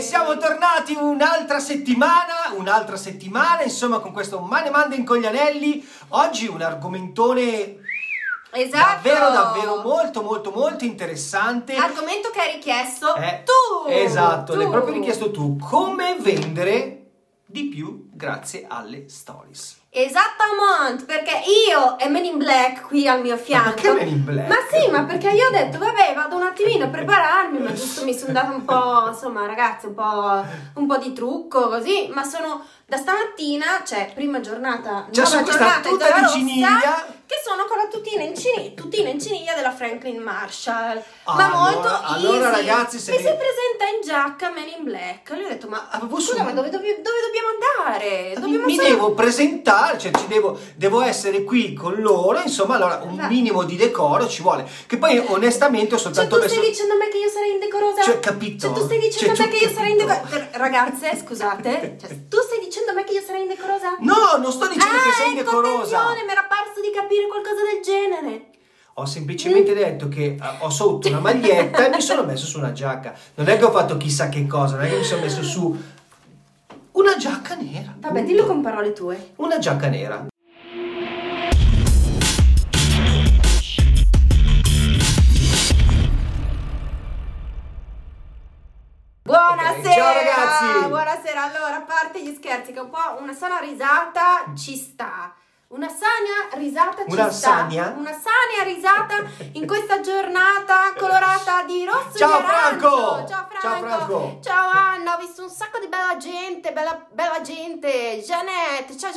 Siamo tornati un'altra settimana, insomma, con questo Money Monday con gli Anelli. Oggi un argomentone davvero molto interessante. Argomento che hai richiesto tu. Esatto, l'hai proprio richiesto tu. Come vendere di più grazie alle stories. Esattamente, perché io e Men in Black qui al mio fianco. Ma perché Men in Black? Ma sì, ma perché io ho detto vabbè, vado un attimino a prepararmi, ma giusto mi sono data un po', insomma, ragazzi, un po' di trucco così, ma sono da stamattina, cioè prima giornata, nuova giornata in zona rossa, che sono con la tutina in ciniglia della Franklin Marshall. Allora ragazzi, mi si presenta in giacca Men in Black. Gli ho detto ma dove dobbiamo andare? Devo presentare, cioè ci devo essere qui con loro, insomma, allora un minimo di decoro ci vuole, che poi onestamente ho soltanto messo... Cioè tu stai dicendo a me che io sarei indecorosa? Cioè, capito? Cioè tu stai dicendo a me che io sarei indecorosa? Ragazze, scusate, tu stai dicendo a me che io sarei indecorosa? No, non sto dicendo che sei indecorosa. Attenzione, mi era parso di capire qualcosa del genere. Ho semplicemente detto che ho sotto una maglietta e mi sono messo su una giacca. Non è che ho fatto chissà che cosa, non è che mi sono messo su... una giacca nera. Vabbè, dillo con parole tue. Una giacca nera. Buonasera. Ciao ragazzi. Buonasera. Allora, a parte gli scherzi, che un po' una sana risata ci sta. Una sana risata in questa giornata colorata di rosso e arancio. Ciao Franco. Ciao Anna, ho visto un sacco di bella gente. Jeanette, ciao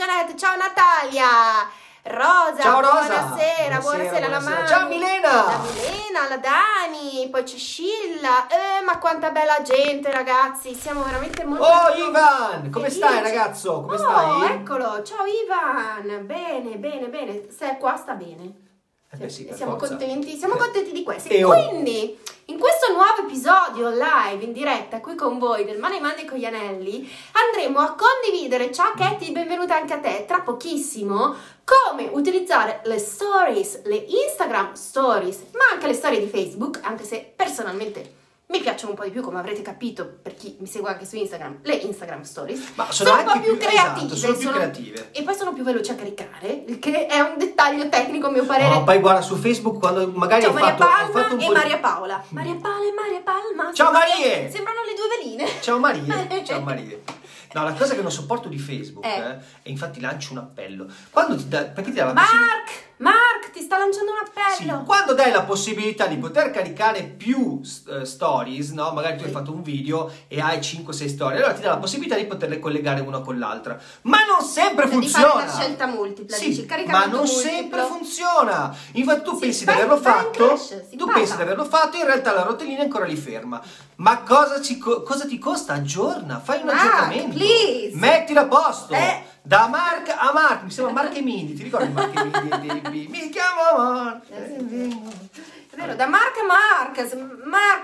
Natalia. Rosa, ciao Rosa. Buonasera. Ciao Milena, la Dani, poi c'è Scilla, ma quanta bella gente ragazzi, siamo veramente molto... Ivan, come stai ragazzo? Come stai? Eccolo, ciao Ivan, bene, se è qua sta bene. Sì, siamo contenti di questo. Quindi, in questo nuovo episodio live in diretta qui con voi del Money Monday con gli Anelli, andremo a condividere, ciao Katie, benvenuta anche a te, tra pochissimo, come utilizzare le stories, le Instagram stories, ma anche le storie di Facebook, anche se personalmente mi piacciono un po' di più, come avrete capito per chi mi segue anche su Instagram, le Instagram Stories. Ma sono anche un po' più creative. Esatto, sono più creative. E poi sono più veloci a caricare, il che è un dettaglio tecnico a mio parere. Poi guarda su Facebook quando magari hai fatto... Maria Paola. Maria Paola e Maria Palma. Ciao Marie! Sembrano le due veline. Ciao Marie. No, la cosa che non sopporto di Facebook, e infatti lancio un appello. Quando perché ti dà la Mark, ti sta lanciando un appello. Sì, quando dai la possibilità di poter caricare più stories, no? Magari tu hai fatto un video e hai 5-6 storie, allora ti dà la possibilità di poterle collegare una con l'altra. Ma non sempre funziona. Di fare una scelta multipla, dici, caricamento sempre funziona. Infatti tu pensi di averlo fatto, in realtà la rotellina è ancora lì ferma. Ma cosa ti costa? Aggiorna, fai un aggiornamento. Please. Mettila a posto. Da Mark a Mark, mi sembra Marchemini, ti ricordi Marchemini? Mi chiamo Mark. È vero, da Mark a Mark,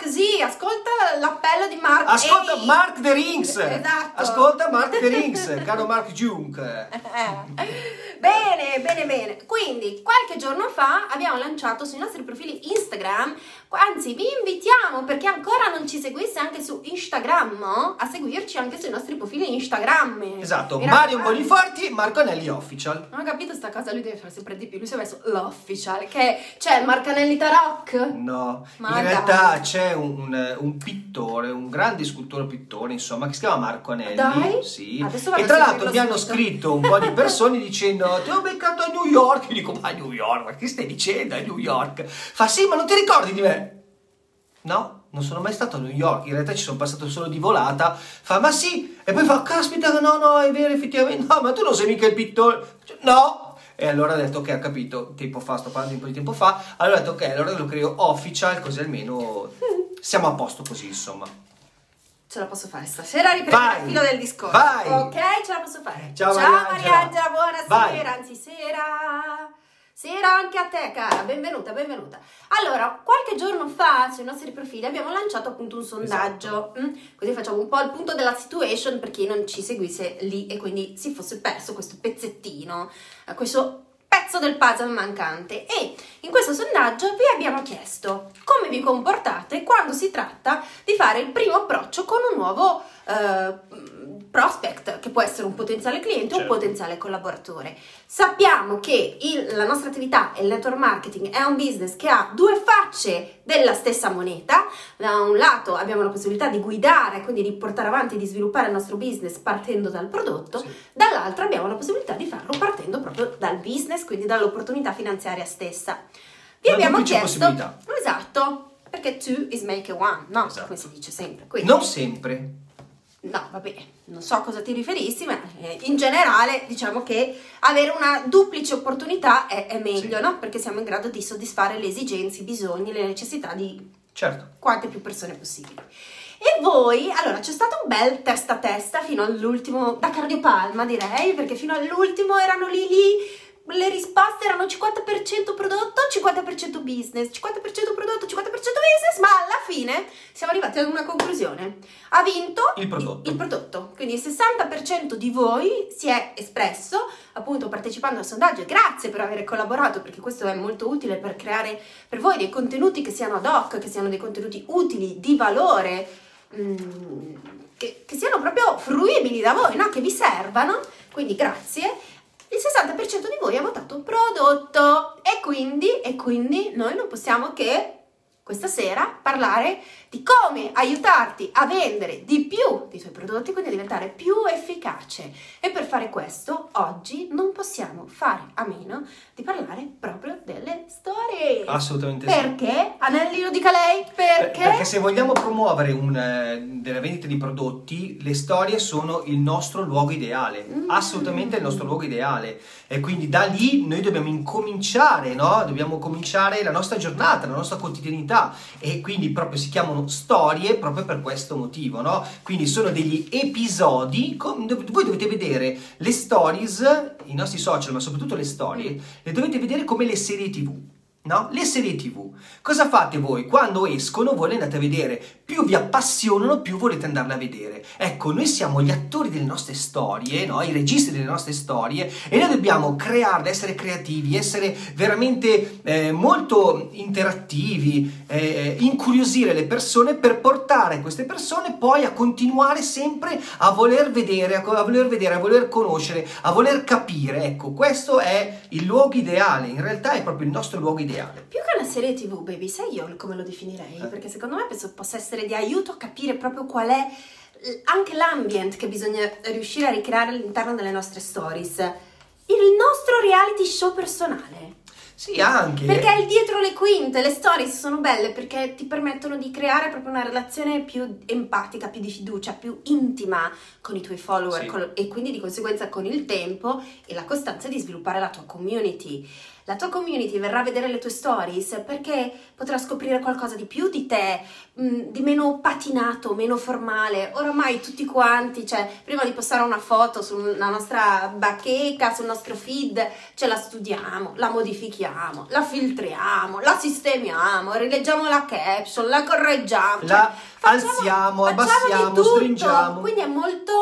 sì, ascolta l'appello di Mark. Ascolta Mark the Rings. Esatto. Ascolta Mark the Rings, caro Mark Junk. Bene. Quindi, qualche giorno fa abbiamo lanciato sui nostri profili Instagram, anzi vi invitiamo, perché ancora non ci seguisse anche su Instagram, no? A seguirci anche sui nostri profili Instagram. Esatto, Marion Boniforti, Marco Anelli Official. Non ho capito sta cosa, lui deve fare sempre di più, lui si è messo l'official, che c'è Marco Anelli Taroc? No, realtà c'è un pittore, un grande scultore pittore, insomma, che si chiama Marco Anelli. Dai? Sì. E tra l'altro mi hanno scritto un po' di persone dicendo ti ho beccato a New York, io dico ma a New York, ma che stai dicendo a New York? Fa sì, ma non ti ricordi di me? No, non sono mai stato a New York, in realtà ci sono passato solo di volata. Fa ma sì, e poi fa caspita, no, è vero, effettivamente, no, ma tu non sei mica il pittore, no. E allora ho detto ok, ho capito, sto parlando di un po' di tempo fa, allora ho detto ok, allora lo creo official, così almeno siamo a posto così, insomma. Ce la posso fare stasera, riprendere il filo del discorso. Vai. Ok, ce la posso fare. Ciao Mariangela, buonasera, anzi sera. Sera anche a te cara, benvenuta. Allora, qualche giorno fa sui nostri profili abbiamo lanciato appunto un sondaggio, così facciamo un po' il punto della situation per chi non ci seguisse lì e quindi si fosse perso questo pezzettino, questo pezzo del puzzle mancante, e in questo sondaggio vi abbiamo chiesto come vi comportate quando si tratta di fare il primo approccio con un nuovo prospect, che può essere un potenziale cliente, certo, o un potenziale collaboratore. Sappiamo che la nostra attività e il network marketing è un business che ha due facce della stessa moneta. Da un lato abbiamo la possibilità di guidare, quindi di portare avanti e di sviluppare il nostro business partendo dal prodotto, sì, dall'altro abbiamo la possibilità di farlo partendo proprio dal business, quindi dall'opportunità finanziaria stessa. Vi abbiamo chiesto, esatto, perché two is make a one, no? Esatto. Come si dice sempre. Quindi, non sempre. No, vabbè, non so a cosa ti riferissi, ma in generale diciamo che avere una duplice opportunità è meglio, sì, no? Perché siamo in grado di soddisfare le esigenze, i bisogni, le necessità di, certo, quante più persone possibili. E voi, allora, c'è stato un bel testa a testa fino all'ultimo, da cardiopalma direi, perché fino all'ultimo erano lì. Le risposte erano 50% prodotto, 50% business, 50% prodotto, 50% business, ma alla fine siamo arrivati ad una conclusione. Ha vinto il prodotto. Quindi il 60% di voi si è espresso, appunto, partecipando al sondaggio. Grazie per aver collaborato, perché questo è molto utile per creare per voi dei contenuti che siano ad hoc, che siano dei contenuti utili, di valore, che siano proprio fruibili da voi, no? Che vi servano. Quindi grazie. Il 60% di voi ha votato prodotto, e quindi noi non possiamo che questa sera parlare di come aiutarti a vendere di più dei tuoi prodotti, quindi a diventare più efficace. E per fare questo oggi non possiamo fare a meno di parlare proprio delle storie. Assolutamente. Perché? Sì. Anelli, lo dica lei, perché? Perché se vogliamo promuovere delle vendite di prodotti, le storie sono il nostro luogo ideale, assolutamente il nostro luogo ideale. E quindi da lì noi dobbiamo incominciare, no? Dobbiamo cominciare la nostra giornata, la nostra quotidianità. E quindi proprio si chiamano storie proprio per questo motivo, no? Quindi sono degli episodi, voi dovete vedere le stories, i nostri social, ma soprattutto le storie, le dovete vedere come le serie TV, no? Le serie TV. Cosa fate voi? Quando escono voi le andate a vedere, più vi appassionano, più volete andarle a vedere. Ecco, noi siamo gli attori delle nostre storie, no? I registi delle nostre storie, e noi dobbiamo crearle, essere creativi, essere veramente molto interattivi, incuriosire le persone per portare queste persone poi a continuare sempre a voler vedere, a voler conoscere, a voler capire. Ecco, questo è il luogo ideale, in realtà è proprio il nostro luogo ideale. Più che una serie TV, baby, sai io come lo definirei? Perché secondo me penso possa essere di aiuto a capire proprio qual è anche l'ambient che bisogna riuscire a ricreare all'interno delle nostre stories. Il nostro reality show personale. Sì, anche. Perché è il dietro le quinte, le stories sono belle perché ti permettono di creare proprio una relazione più empatica, più di fiducia, più intima con i tuoi follower, sì, e quindi di conseguenza con il tempo e la costanza di sviluppare la tua community. La tua community verrà a vedere le tue stories perché potrà scoprire qualcosa di più di te, di meno patinato, meno formale. Oramai tutti quanti, cioè prima di postare una foto sulla nostra bacheca, sul nostro feed, ce la studiamo, la modifichiamo, la filtriamo, la sistemiamo, rileggiamo la caption, la correggiamo. Alziamo, abbassiamo, stringiamo. Quindi è molto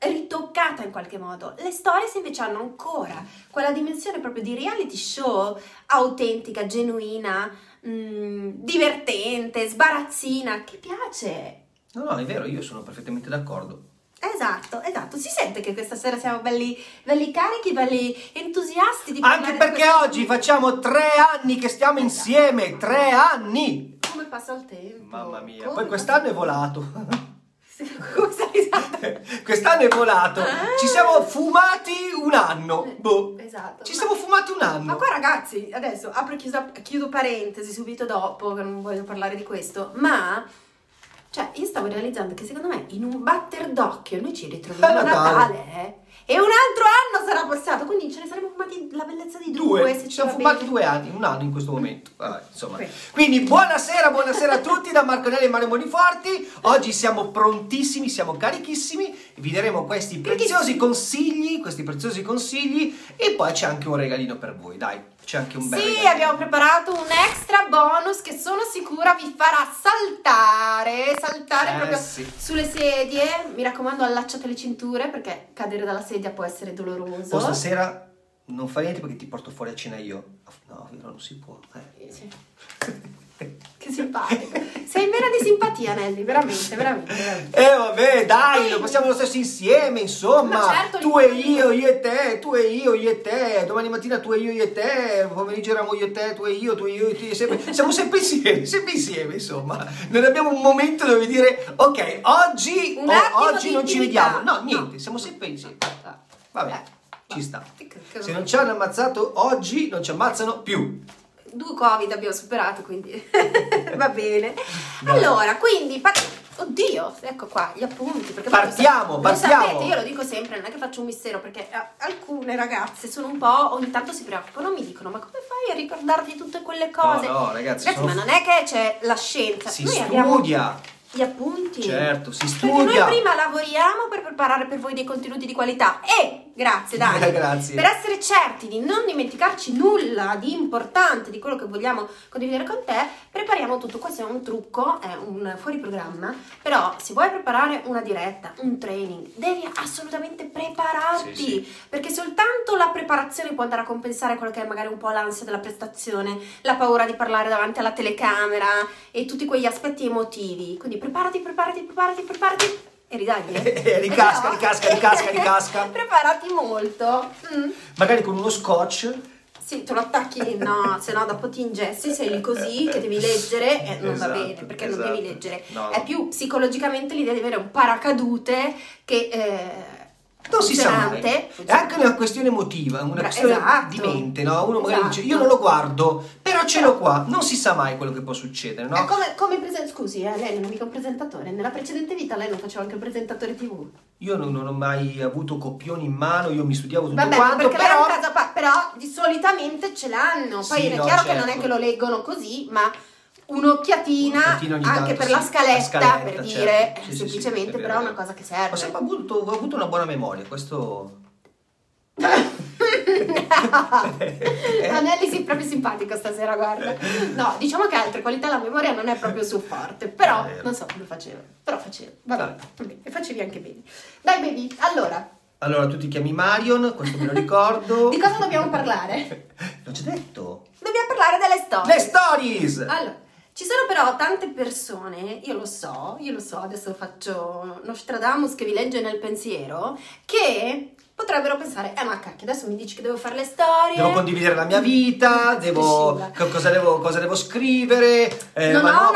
ritoccata in qualche modo. Le stories invece hanno ancora quella dimensione proprio di reality show autentica, genuina, divertente, sbarazzina, che piace. No, è vero, io sono perfettamente d'accordo. Esatto, si sente che questa sera siamo belli carichi, belli entusiasti di parlare. Anche perché oggi facciamo 3 anni che stiamo insieme, 3 anni! Come passa il tempo? Mamma mia, poi quest'anno è volato. Quest'anno è volato. Ci siamo fumati un anno. Esatto. Ci siamo fumati un anno. Ma qua, ragazzi, adesso chiudo parentesi subito dopo, che non voglio parlare di questo. Ma cioè, io stavo realizzando che secondo me in un batter d'occhio noi ci ritroviamo a Natale. E un altro anno sarà passato, quindi ce ne saremmo fumati la bellezza di due. Ci siamo fumati 2 anni, un anno in questo momento, insomma. Quindi buonasera a tutti da Marco Anelli e Marion Boniforti. Oggi siamo prontissimi, siamo carichissimi, vi daremo questi preziosi consigli, e poi c'è anche un regalino per voi, dai, c'è anche un bel regalino. Sì, abbiamo preparato un extra bonus che sono sicura vi farà saltare proprio sulle sedie. Mi raccomando, allacciate le cinture perché cadere dalla sedia può essere doloroso. O stasera non fa niente perché ti porto fuori a cena io. No, vero, non si può. Sì. Che simpatico. Sei vera di simpatia, Anelli, veramente. Vabbè, dai, lo passiamo lo stesso insieme, insomma. Ma certo, tu e io e te, tu e io e te. Domani mattina tu e io e te. Pomeriggio eravamo io e te, tu e io e te. Siamo sempre insieme, insomma. Non abbiamo un momento dove dire, ok, oggi non ci vediamo. No, niente, siamo sempre insieme. Vabbè. Ci sta. Se non ci hanno ammazzato oggi, non ci ammazzano più. 2 Covid abbiamo superato, quindi va bene. Allora, quindi oddio, ecco qua gli appunti, perché partiamo. Lo sapete, io lo dico sempre, non è che faccio un mistero, perché alcune ragazze sono un po', ogni tanto si preoccupano, mi dicono "Ma come fai a ricordarti tutte quelle cose?" No, ragazzi, ma non è che c'è la scienza, si studia. Gli appunti, certo, si studia. Perché noi prima lavoriamo per preparare per voi dei contenuti di qualità e grazie Dani, grazie, per essere certi di non dimenticarci nulla di importante di quello che vogliamo condividere con te, prepariamo tutto. Questo è un trucco, è un fuori programma, però se vuoi preparare una diretta, un training, devi assolutamente prepararti, sì. Perché soltanto la preparazione può andare a compensare quello che è magari un po' l'ansia della prestazione, la paura di parlare davanti alla telecamera e tutti quegli aspetti emotivi. Quindi preparati e ridagli. Ricasca. Preparati molto. Magari con uno scotch. Sì, te lo attacchi, no, se no dopo ti ingesti, sei lì così che devi leggere e non va bene, perché non devi leggere. No. È più psicologicamente l'idea di avere un paracadute che... non si sa, è anche una questione emotiva, una questione di mente, no? Uno magari dice io non lo guardo, però ce l'ho qua, non si sa mai quello che può succedere, no? È come scusi, lei non è mica un presentatore, nella precedente vita lei non faceva anche il presentatore TV. Io non ho mai avuto copioni in mano, io mi studiavo tutto quanto, però di solitamente ce l'hanno, poi sì, è chiaro, certo, che non è che lo leggono così, ma un'occhiatina anche tanto, per la scaletta per dire, certo, semplicemente, sì, però è una cosa che serve. Ho sempre avuto una buona memoria, questo... Anelli sei proprio simpatico stasera, guarda. No, diciamo che altre qualità la memoria non è proprio suo forte, però non so come faceva, però faceva, va bene, e facevi anche bene. Dai baby, allora tu ti chiami Marion, questo me lo ricordo. Di cosa dobbiamo parlare? L'ho già detto. Dobbiamo parlare delle storie. Le stories! Allora, ci sono però tante persone, io lo so, adesso faccio Nostradamus che vi legge nel pensiero, che potrebbero pensare, ma cacchio, adesso mi dici che devo fare le storie, devo condividere la mia vita, cosa devo scrivere, non ho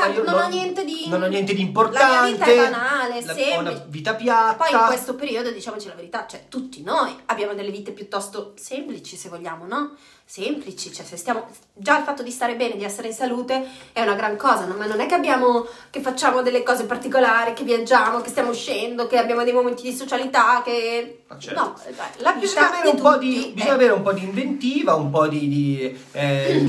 niente di importante, la mia vita è banale, ho una vita piatta. Poi in questo periodo, diciamoci la verità, cioè tutti noi abbiamo delle vite piuttosto semplici, se vogliamo, no? Semplici, cioè se stiamo, già il fatto di stare bene, di essere in salute è una gran cosa, no? Ma non è che facciamo delle cose particolari, che viaggiamo, che stiamo uscendo, che abbiamo dei momenti di socialità, che... Certo. No, la bisogna avere un po' di inventiva, un po' di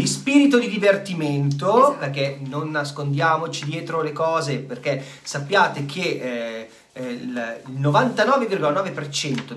spirito di divertimento, esatto, perché non nascondiamoci dietro le cose, perché sappiate che... il 99,9%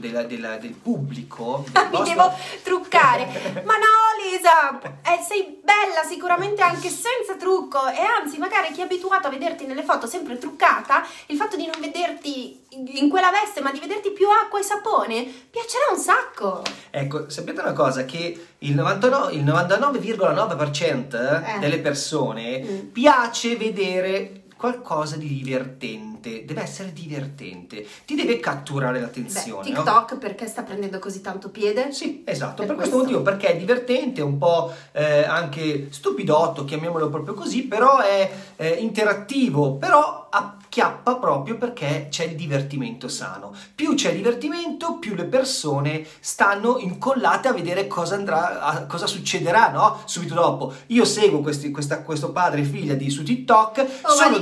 del pubblico del vostro... Mi devo truccare. Ma no Lisa, sei bella sicuramente anche senza trucco, e anzi magari chi è abituato a vederti nelle foto sempre truccata, il fatto di non vederti in quella veste ma di vederti più acqua e sapone piacerà un sacco. Ecco, sapete una cosa, che il 99,9% delle persone piace vedere qualcosa di divertente, deve essere divertente, ti deve catturare l'attenzione. TikTok, no? Perché sta prendendo così tanto piede? Sì, esatto, per questo motivo, perché è divertente, un po' anche stupidotto, chiamiamolo proprio così, però è interattivo, però acchiappa proprio perché c'è il divertimento sano. Più c'è divertimento, più le persone stanno incollate a vedere cosa succederà, no? Subito dopo. Io seguo questo padre e figlia su TikTok, sono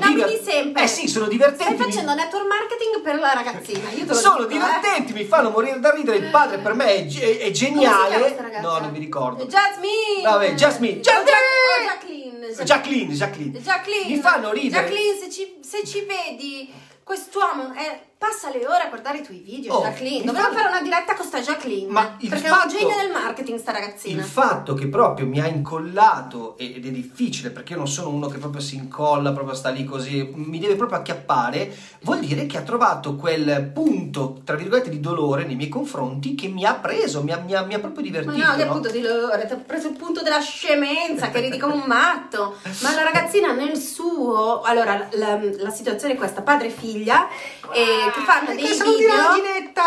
divertenti. Stai facendo network marketing per la ragazzina. Io te lo sono dico, divertenti, mi fanno morire da ridere. Il padre per me è geniale. No, non mi ricordo. Jasmine. Jacqueline. Mi fanno ridere. Jacqueline, se ci vedi, quest'uomo è Passa le ore a guardare i tuoi video, Jacqueline. Dovremmo fare una diretta con sta Jacqueline. Ma perché è un genio del marketing sta ragazzina. Il fatto che proprio mi ha incollato, ed è difficile perché io non sono uno che proprio si incolla, proprio sta lì così, mi deve proprio acchiappare, vuol dire che ha trovato quel punto, tra virgolette, di dolore nei miei confronti che mi ha preso, mi ha proprio divertito. Ma no, che punto di dolore, ti ha preso il punto della scemenza, che ridi come un matto. Ma la ragazzina nel suo... Allora, la situazione è questa, padre e figlia, che fanno dei video... Saluti la Ginetta,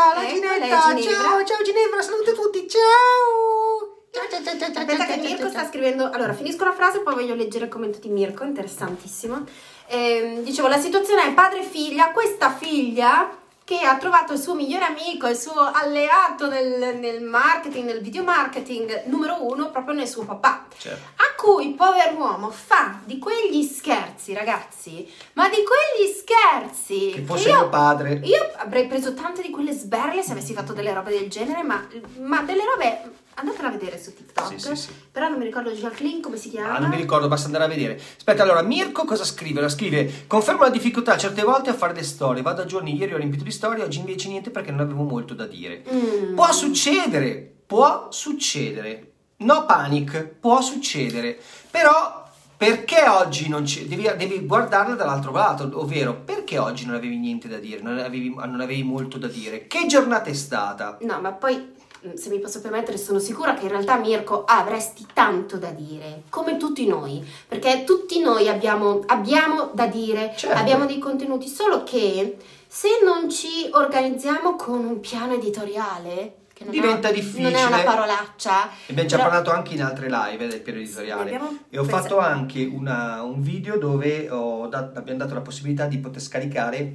ciao Ginevra, saluti tutti, ciao! Ciao. Aspetta che Mirko sta scrivendo. Allora, finisco la frase, poi voglio leggere il commento di Mirko, interessantissimo. Dicevo, la situazione è padre e figlia, questa figlia che ha trovato il suo migliore amico, il suo alleato nel marketing, nel video marketing numero uno, proprio nel suo papà. Certo. A cui, povero uomo, fa di quegli scherzi, ragazzi, ma di quegli scherzi! Che fosse mio padre. Io avrei preso tante di quelle sberle se avessi fatto delle robe del genere, ma delle robe... Andatela a vedere su TikTok, sì. Però non mi ricordo Jacqueline come si chiama. Ah, non mi ricordo, basta andare a vedere. Aspetta, allora, Mirko cosa scrive? La scrive: confermo la difficoltà certe volte a fare le storie. Vado a giorni, ieri ho riempito di storie, oggi invece niente perché non avevo molto da dire. Può succedere. No panic, può succedere. Però... perché oggi non c'è? Devi guardarla dall'altro lato, ovvero perché oggi non avevi niente da dire, non avevi molto da dire, che giornata è stata? No, ma poi, se mi posso permettere, sono sicura che in realtà, Mirko, avresti tanto da dire, come tutti noi, perché tutti noi abbiamo da dire, certo. Abbiamo dei contenuti, solo che se non ci organizziamo con un piano editoriale... diventa difficile. Non è una parolaccia. E abbiamo già parlato anche in altre live del piano editoriale. E ho fatto anche un video dove abbiamo dato la possibilità di poter scaricare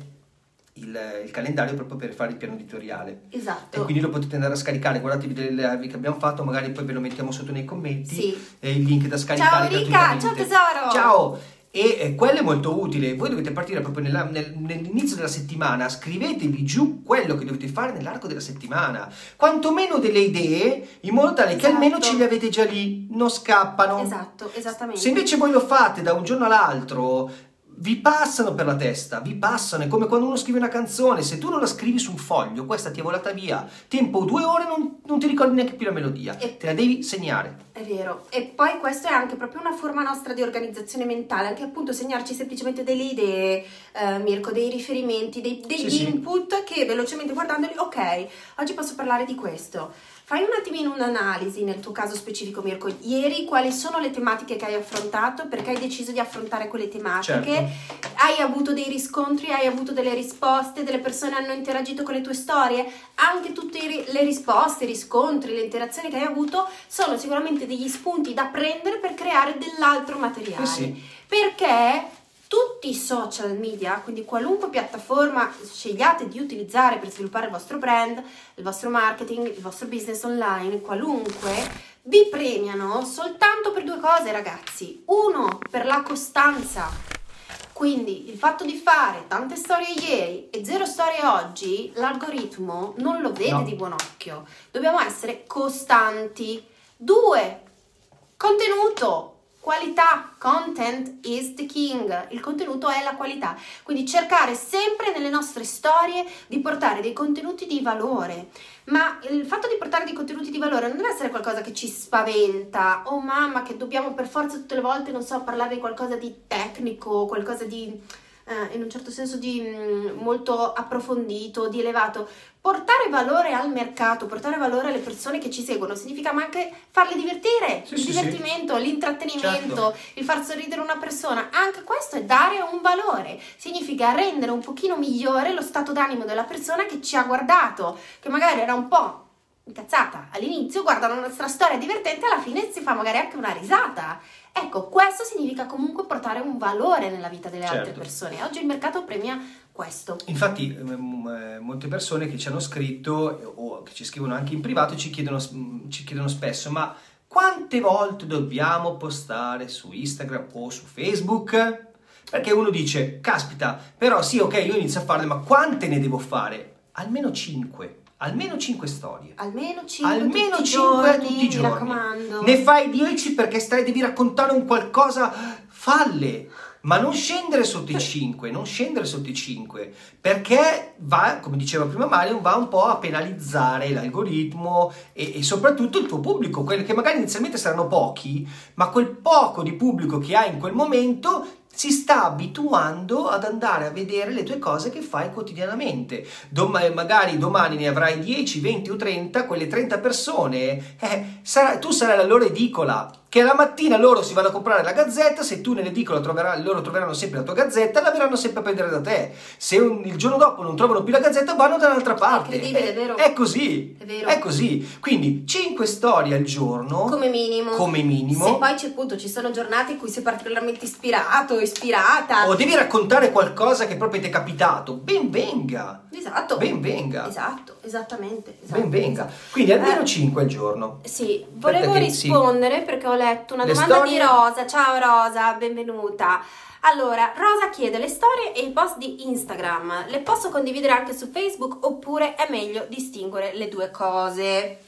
il calendario proprio per fare il piano editoriale. Esatto. E quindi lo potete andare a scaricare, guardatevi delle live che abbiamo fatto, magari poi ve lo mettiamo sotto nei commenti. Sì. Il link da scaricare. Ciao Rica, ciao tesoro. Ciao. E quello è molto utile. Voi dovete partire proprio nell'inizio della settimana, scrivetevi giù quello che dovete fare nell'arco della settimana, quantomeno delle idee, in modo tale che almeno ce le avete già lì, non scappano. Esatto, esattamente. Se invece voi lo fate da un giorno all'altro, vi passano per la testa, è come quando uno scrive una canzone, se tu non la scrivi su un foglio, questa ti è volata via, tempo 2 ore non ti ricordi neanche più la melodia, te la devi segnare. È vero, e poi questa è anche proprio una forma nostra di organizzazione mentale, anche appunto segnarci semplicemente delle idee, Mirko, dei riferimenti, degli input che velocemente guardandoli, ok, oggi posso parlare di questo. Fai un attimino un'analisi nel tuo caso specifico, Mirko, ieri quali sono le tematiche che hai affrontato, perché hai deciso di affrontare quelle tematiche, certo. Hai avuto dei riscontri, hai avuto delle risposte, delle persone hanno interagito con le tue storie, anche tutte le risposte, i riscontri, le interazioni che hai avuto sono sicuramente degli spunti da prendere per creare dell'altro materiale, perché... tutti i social media, quindi qualunque piattaforma scegliate di utilizzare per sviluppare il vostro brand, il vostro marketing, il vostro business online, qualunque, vi premiano soltanto per 2 cose, ragazzi. 1, per la costanza. Quindi il fatto di fare tante storie ieri e 0 storie oggi, l'algoritmo non lo vede di buon occhio. Dobbiamo essere costanti. 2, contenuto. Qualità, content is the king, il contenuto è la qualità, quindi cercare sempre nelle nostre storie di portare dei contenuti di valore, ma il fatto di portare dei contenuti di valore non deve essere qualcosa che ci spaventa, oh mamma che dobbiamo per forza tutte le volte, non so, parlare di qualcosa di tecnico, qualcosa di... in un certo senso di molto approfondito, di elevato. Portare valore al mercato, portare valore alle persone che ci seguono significa ma anche farle divertire, divertimento, l'intrattenimento, certo. Il far sorridere una persona, anche questo è dare un valore, significa rendere un pochino migliore lo stato d'animo della persona che ci ha guardato, che magari era un po' incazzata all'inizio, guarda la nostra storia divertente, alla fine si fa magari anche una risata. Ecco, questo significa comunque portare un valore nella vita delle altre persone. Oggi il mercato premia questo. Infatti molte persone che ci hanno scritto o che ci scrivono anche in privato ci chiedono spesso ma quante volte dobbiamo postare su Instagram o su Facebook? Perché uno dice, caspita, però sì, ok, io inizio a farle, ma quante ne devo fare? Almeno 5. Almeno 5 storie. Almeno 5 tutti i giorni. Mi raccomando. Ne fai 10 perché devi raccontare un qualcosa. Falle. ma non scendere sotto i 5, non scendere sotto i 5, perché va, come diceva prima Marion, va un po' a penalizzare l'algoritmo e soprattutto il tuo pubblico, quelli che magari inizialmente saranno pochi, ma quel poco di pubblico che hai in quel momento si sta abituando ad andare a vedere le tue cose che fai quotidianamente. Magari domani ne avrai 10, 20 o 30, quelle 30 persone, tu sarai la loro edicola, che la mattina loro si vanno a comprare la gazzetta, se tu nell'edicola loro troveranno sempre la tua gazzetta, la verranno sempre a prendere da te. Se il giorno dopo non trovano più la gazzetta, vanno dall'altra parte. È vero. È così, è vero. È così. Quindi 5 storie al giorno come minimo. Come minimo. Se poi c'è, appunto, ci sono giornate in cui sei particolarmente ispirato, ispirata, o devi raccontare qualcosa che proprio ti è capitato, ben venga. Esatto. Ben venga. Esatto, esattamente. Esatto. Ben venga. Quindi almeno 5 al giorno. Sì, volevo rispondere perché ho letto una domanda di Rosa. Ciao Rosa, benvenuta. Allora, Rosa chiede: le storie e i post di Instagram le posso condividere anche su Facebook oppure è meglio distinguere le due cose?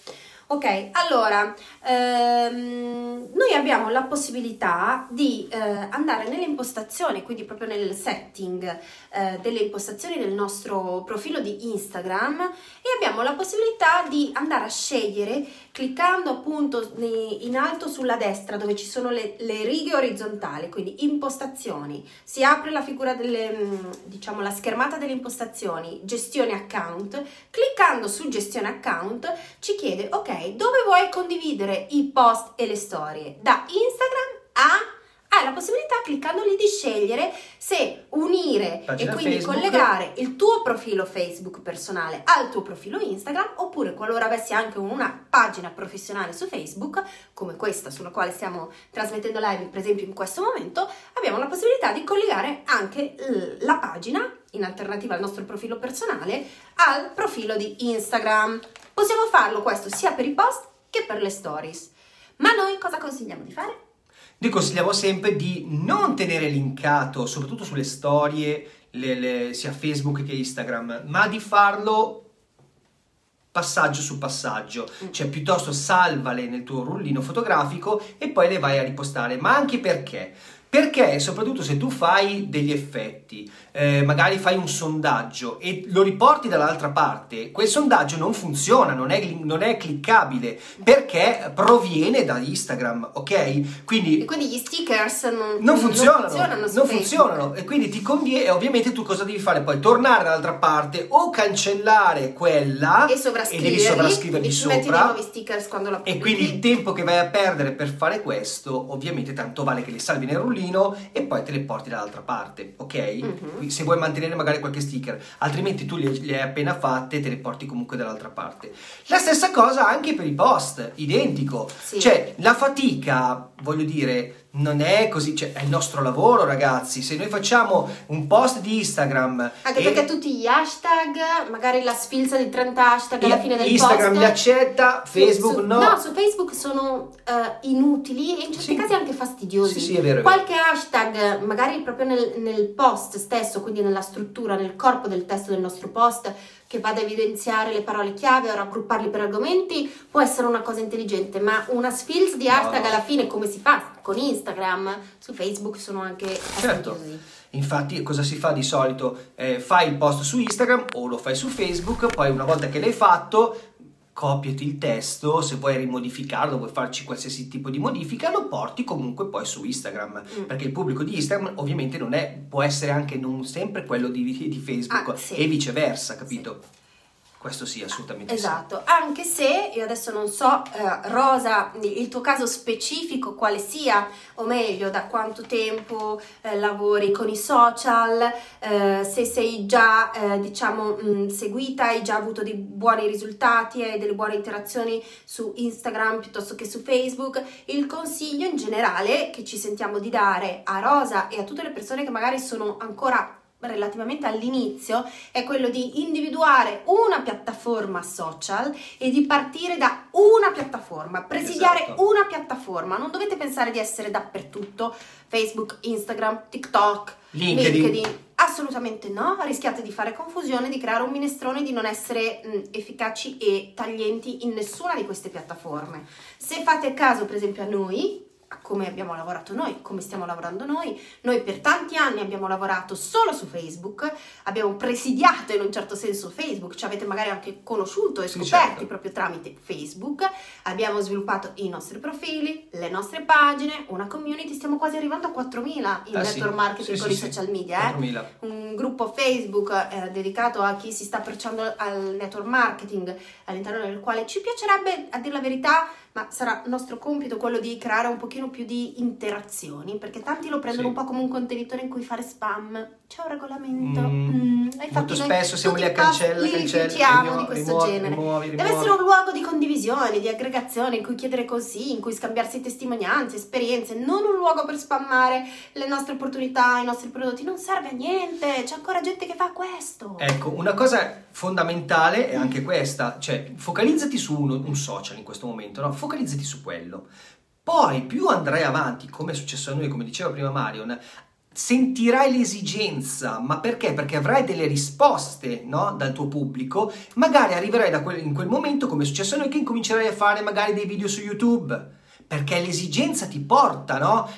Ok, allora, noi abbiamo la possibilità di andare nelle impostazioni, quindi proprio nel setting delle impostazioni del nostro profilo di Instagram, e abbiamo la possibilità di andare a scegliere, cliccando appunto in alto sulla destra dove ci sono le righe orizzontali, quindi impostazioni, si apre la figura delle, diciamo, la schermata delle impostazioni, gestione account. Cliccando su gestione account ci chiede: ok, dove vuoi condividere i post e le storie? Da Instagram hai la possibilità, cliccando lì, di scegliere se unire pagina e quindi Facebook, collegare il tuo profilo Facebook personale al tuo profilo Instagram, oppure, qualora avessi anche una pagina professionale su Facebook, come questa sulla quale stiamo trasmettendo live, per esempio, in questo momento, abbiamo la possibilità di collegare anche la pagina, in alternativa al nostro profilo personale, al profilo di Instagram. Possiamo farlo questo sia per i post che per le stories. Ma noi cosa consigliamo di fare? Noi consigliamo sempre di non tenere linkato, soprattutto sulle storie, sia Facebook che Instagram, ma di farlo passaggio su passaggio, cioè piuttosto salvale nel tuo rullino fotografico e poi le vai a ripostare. Ma anche perché soprattutto se tu fai degli effetti, magari fai un sondaggio e lo riporti dall'altra parte, quel sondaggio non funziona, non è cliccabile, perché proviene da Instagram, ok? Quindi gli stickers non funzionano, e quindi ti conviene, ovviamente tu cosa devi fare poi? Tornare dall'altra parte o cancellare quella e devi sovrascriverli sopra, metti nuovi stickers quando la pubblichi. E quindi il tempo che vai a perdere per fare questo, ovviamente tanto vale che li salvi nel rullino e poi te le porti dall'altra parte, ok? Mm-hmm. Se vuoi mantenere magari qualche sticker, altrimenti tu le hai appena fatte, te le porti comunque dall'altra parte. La stessa cosa anche per i post, identico. Sì. Cioè, la fatica, voglio dire, non è così, cioè, è il nostro lavoro, ragazzi. Se noi facciamo un post di Instagram, anche perché tutti gli hashtag, magari la sfilza di 30 hashtag alla fine del Instagram post, Instagram li accetta, Facebook no, su Facebook sono inutili e in certi casi anche fastidiosi. Sì, è vero. Qualche hashtag magari proprio nel post stesso, quindi nella struttura, nel corpo del testo del nostro post, che vada a evidenziare le parole chiave o raggrupparli per argomenti, può essere una cosa intelligente, ma una sfilza di hashtag alla fine, come si fa con Instagram, su Facebook sono anche fastidiosi. Infatti cosa si fa di solito? Fai il post su Instagram o lo fai su Facebook, poi una volta che l'hai fatto copiati il testo, se vuoi rimodificarlo, vuoi farci qualsiasi tipo di modifica, lo porti comunque poi su Instagram, perché il pubblico di Instagram ovviamente può essere anche non sempre quello di Facebook, e viceversa, capito? Sì. Questo sì, assolutamente esatto. Sì. Anche se, io adesso non so, Rosa, il tuo caso specifico quale sia, o meglio, da quanto tempo lavori con i social, se sei già, seguita, hai già avuto dei buoni risultati e delle buone interazioni su Instagram piuttosto che su Facebook. Il consiglio in generale che ci sentiamo di dare a Rosa e a tutte le persone che magari sono ancora relativamente all'inizio è quello di individuare una piattaforma social e di partire da una piattaforma, presidiare una piattaforma. Non dovete pensare di essere dappertutto: Facebook, Instagram, TikTok, LinkedIn. Assolutamente no, rischiate di fare confusione, di creare un minestrone, di non essere efficaci e taglienti in nessuna di queste piattaforme. Se fate caso, per esempio, a noi, a come abbiamo lavorato noi, come stiamo lavorando noi. Noi per tanti anni abbiamo lavorato solo su Facebook, abbiamo presidiato in un certo senso Facebook, ci avete magari anche conosciuto e scoperti, sì, certo, proprio tramite Facebook. Abbiamo sviluppato i nostri profili, le nostre pagine, una community, stiamo quasi arrivando a 4.000 in network marketing con i social media. Un gruppo Facebook dedicato a chi si sta approcciando al network marketing, all'interno del quale ci piacerebbe, a dir la verità, ma sarà nostro compito quello di creare un pochino più di interazioni, perché tanti lo prendono un po' come un contenitore in cui fare spam. C'è un regolamento. Molto spesso siamo lì a cancella di questo genere. Deve essere un luogo di condivisione, di aggregazione, in cui chiedere consigli, in cui scambiarsi testimonianze, esperienze, non un luogo per spammare le nostre opportunità, i nostri prodotti. Non serve a niente, c'è ancora gente che fa questo. Ecco, una cosa fondamentale è anche questa, cioè focalizzati su un social in questo momento, no? Focalizzati su quello. Poi più andrai avanti, come è successo a noi, come diceva prima Marion, sentirai l'esigenza, ma perché? Perché avrai delle risposte, no? Dal tuo pubblico, magari arriverai in quel momento, come è successo a noi, che incomincerai a fare magari dei video su YouTube, perché l'esigenza ti porta, no?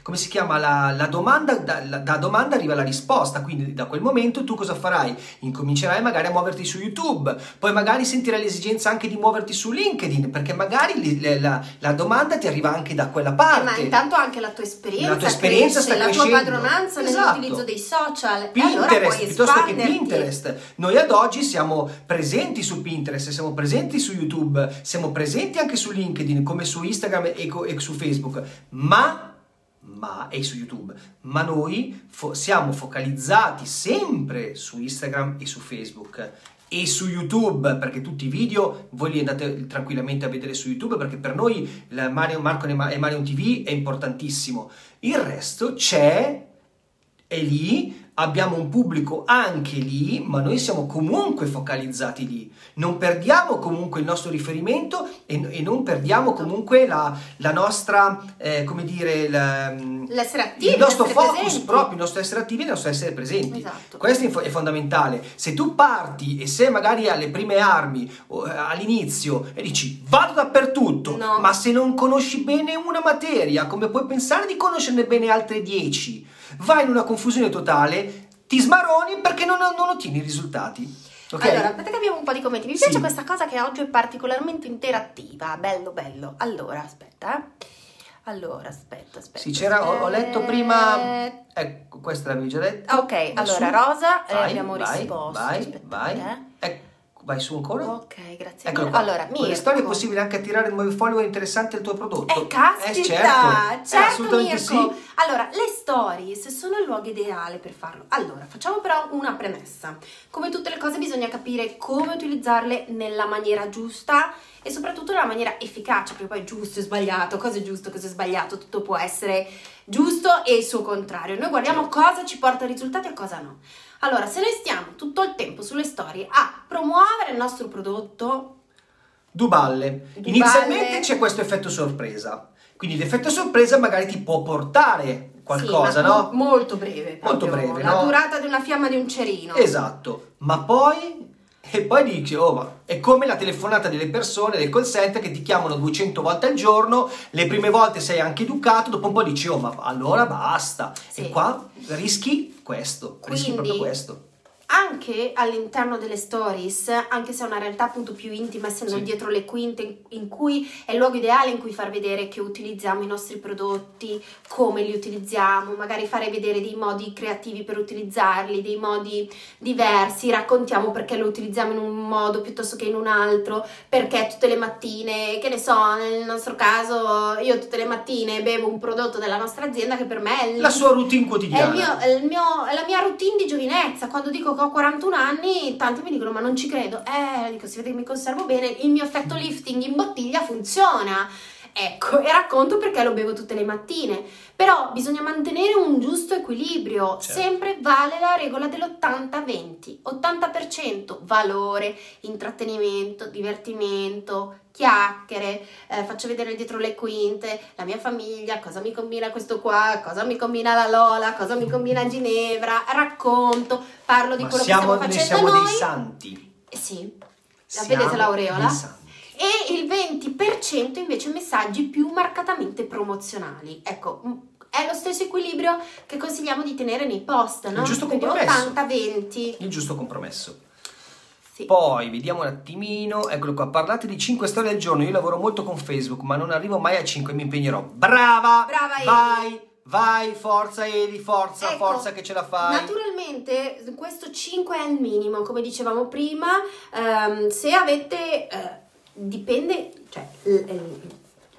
Come si chiama? La domanda, da domanda arriva la risposta, quindi da quel momento tu cosa farai? Incomincerai magari a muoverti su YouTube, poi magari sentirai l'esigenza anche di muoverti su LinkedIn, perché magari la domanda ti arriva anche da quella parte. Ma intanto anche la tua esperienza cresce, sta crescendo, la tua padronanza nell'utilizzo dei social, Pinterest, allora piuttosto che Pinterest. Noi ad oggi siamo presenti su Pinterest, siamo presenti su YouTube, siamo presenti anche su LinkedIn, come su Instagram e su Facebook, e su YouTube, ma noi siamo focalizzati sempre su Instagram e su Facebook e su YouTube, perché tutti i video voi li andate tranquillamente a vedere su YouTube, perché per noi Marco e Marion TV è importantissimo. Il resto è lì, abbiamo un pubblico anche lì, ma noi siamo comunque focalizzati lì, non perdiamo comunque il nostro riferimento e non perdiamo comunque la nostra, l'essere attivi, il nostro focus presenti. Proprio, il nostro essere attivi e il nostro essere presenti. Esatto. Questo è fondamentale. Se tu parti e sei magari alle prime armi, all'inizio, e dici vado dappertutto, no, ma se non conosci bene una materia, come puoi pensare di conoscerne bene altre 10? Vai in una confusione totale, ti smaroni perché non ottieni i risultati. Okay? Allora, aspetta che abbiamo un po' di commenti. Mi piace questa cosa che oggi è particolarmente interattiva. Bello, bello. Allora, aspetta. Sì, ho letto prima... Ecco, questa l'avevi già detta. Ok, allora, Rosa, abbiamo risposto. Vai su ancora? Ok, grazie mille. Allora, con le storie è possibile anche attirare nuovi follower interessanti al tuo prodotto. Caspita! Certo, Mirko! Sì. Allora, le stories sono il luogo ideale per farlo. Allora, facciamo però una premessa. Come tutte le cose bisogna capire come utilizzarle nella maniera giusta e soprattutto nella maniera efficace, perché poi giusto e sbagliato, cosa è giusto, cosa è sbagliato, tutto può essere giusto e il suo contrario. Noi guardiamo cosa ci porta ai risultati e cosa no. Allora, se noi stiamo tutto il tempo sulle storie a promuovere il nostro prodotto... Duballe. Inizialmente c'è questo effetto sorpresa. Quindi l'effetto sorpresa magari ti può portare qualcosa, no? Molto breve. La durata di una fiamma di un cerino. Esatto. Ma poi... E poi dici, è come la telefonata delle persone del call center che ti chiamano 200 volte al giorno, le prime volte sei anche educato, dopo un po' dici, allora basta. Sì. E qua rischi questo, rischi proprio questo. Anche all'interno delle stories, anche se è una realtà appunto più intima, essendo dietro le quinte, in cui è il luogo ideale in cui far vedere che utilizziamo i nostri prodotti, come li utilizziamo, magari fare vedere dei modi creativi per utilizzarli, dei modi diversi, raccontiamo perché lo utilizziamo in un modo piuttosto che in un altro, perché tutte le mattine, che ne so, nel nostro caso io tutte le mattine bevo un prodotto della nostra azienda che per me è la sua routine quotidiana, la mia routine di giovinezza. Quando dico ho 41 anni, tanti mi dicono ma non ci credo, dico si vede che mi conservo bene, il mio effetto lifting in bottiglia funziona, ecco, e racconto perché lo bevo tutte le mattine. Però bisogna mantenere un giusto equilibrio, sempre vale la regola dell'80-20, 80% valore, intrattenimento, divertimento, chiacchiere, faccio vedere dietro le quinte, la mia famiglia, cosa mi combina questo qua, cosa mi combina la Lola, cosa mi combina Ginevra, racconto, parlo di quello che stiamo facendo noi. Siamo dei santi. Vedete l'aureola? e il 20% invece messaggi più marcatamente promozionali. Ecco, è lo stesso equilibrio che consigliamo di tenere nei post, no? Il giusto compromesso. 80-20. Il giusto compromesso. Sì. Poi vediamo un attimino, eccolo qua, parlate di 5 storie al giorno, io lavoro molto con Facebook ma non arrivo mai a 5 e mi impegnerò. Brava! Brava Eli! Vai, forza Eli, forza, ecco, forza che ce la fai. Naturalmente questo 5 è il minimo, come dicevamo prima, se avete, dipende, cioè...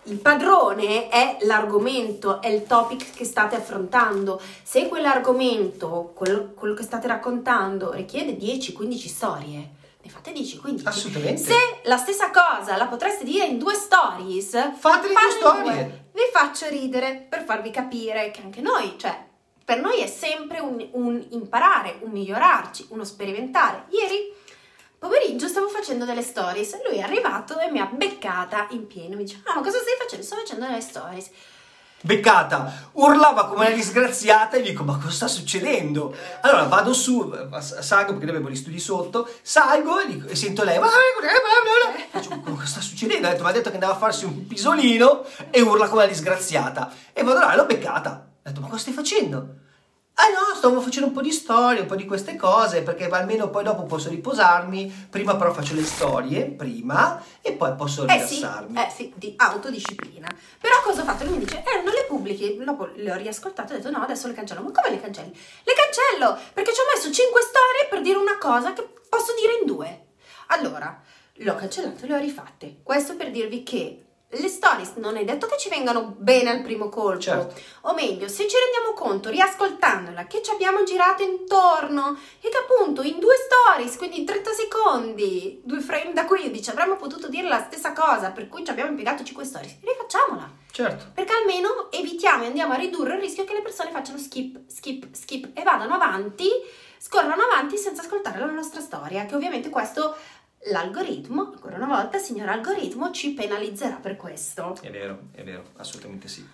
Il padrone è l'argomento, è il topic che state affrontando. Se quell'argomento, quello che state raccontando, richiede 10-15 storie, ne fate 10-15. Assolutamente. Se la stessa cosa la potreste dire in 2 stories, fatele in 2 storie. Vi faccio ridere per farvi capire che anche noi, cioè, per noi è sempre un imparare, un migliorarci, uno sperimentare. Ieri pomeriggio stavo facendo delle stories, lui è arrivato e mi ha beccata in pieno, mi dice: ah, ma cosa stai facendo? Sto facendo delle stories. Beccata, urlava come una disgraziata e dico: ma cosa sta succedendo? Allora vado su, salgo perché avevo gli studi sotto, salgo e, dico, e sento lei, faccio, cosa sta succedendo? Ha detto, mi ha detto che andava a farsi un pisolino e urla come una disgraziata, e vado là e l'ho beccata, ho detto: ma cosa stai facendo? Ah no, stavo facendo un po' di storie, un po' di queste cose, perché almeno poi dopo posso riposarmi, prima però faccio le storie, prima, e poi posso rilassarmi. Sì, di autodisciplina. Però cosa ho fatto? Lui mi dice, non le pubblichi, dopo le ho riascoltate, ho detto no, adesso le cancello. Ma come le cancelli? Le cancello, perché ci ho messo 5 storie per dire una cosa che posso dire in 2. Allora, l'ho cancellato e le ho rifatte. Questo per dirvi che... le stories non è detto che ci vengano bene al primo colpo, certo. O meglio, se ci rendiamo conto, riascoltandola, che ci abbiamo girato intorno e che appunto in 2 stories, quindi in 30 secondi, 2 frame da 15, avremmo potuto dire la stessa cosa, per cui ci abbiamo impiegato 5 stories, rifacciamola. Certo. Perché almeno evitiamo e andiamo a ridurre il rischio che le persone facciano skip e vadano avanti, scorrano avanti senza ascoltare la nostra storia, che ovviamente questo... l'algoritmo, ancora una volta, signor algoritmo, ci penalizzerà per questo. È vero, assolutamente sì.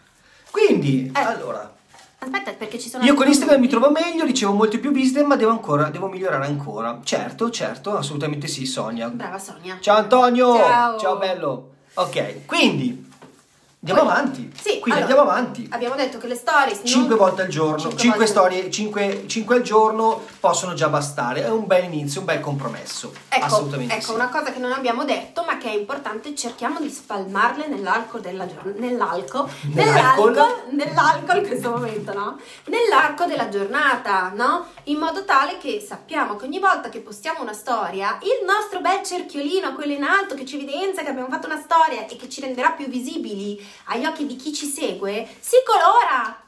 Quindi, allora... aspetta, perché ci sono... Io con Instagram mi trovo meglio, ricevo molte più visite, ma devo migliorare ancora. Certo, assolutamente sì, Sonia. Brava Sonia. Ciao Antonio! Ciao bello! Ok, quindi... andiamo avanti. Sì, quindi allora, andiamo avanti. Abbiamo detto che le stories 5 volte al giorno, 5 storie, 5 al giorno possono già bastare. È un bel inizio, un bel compromesso. Ecco, assolutamente. Ecco, sì. Una cosa che non abbiamo detto, ma che è importante, cerchiamo di spalmarle nell'arco della nell'alcol in questo momento, no? Nell'arco della giornata, no? In modo tale che sappiamo che ogni volta che postiamo una storia, il nostro bel cerchiolino, quello in alto che ci evidenzia che abbiamo fatto una storia e che ci renderà più visibili agli occhi di chi ci segue, si colora,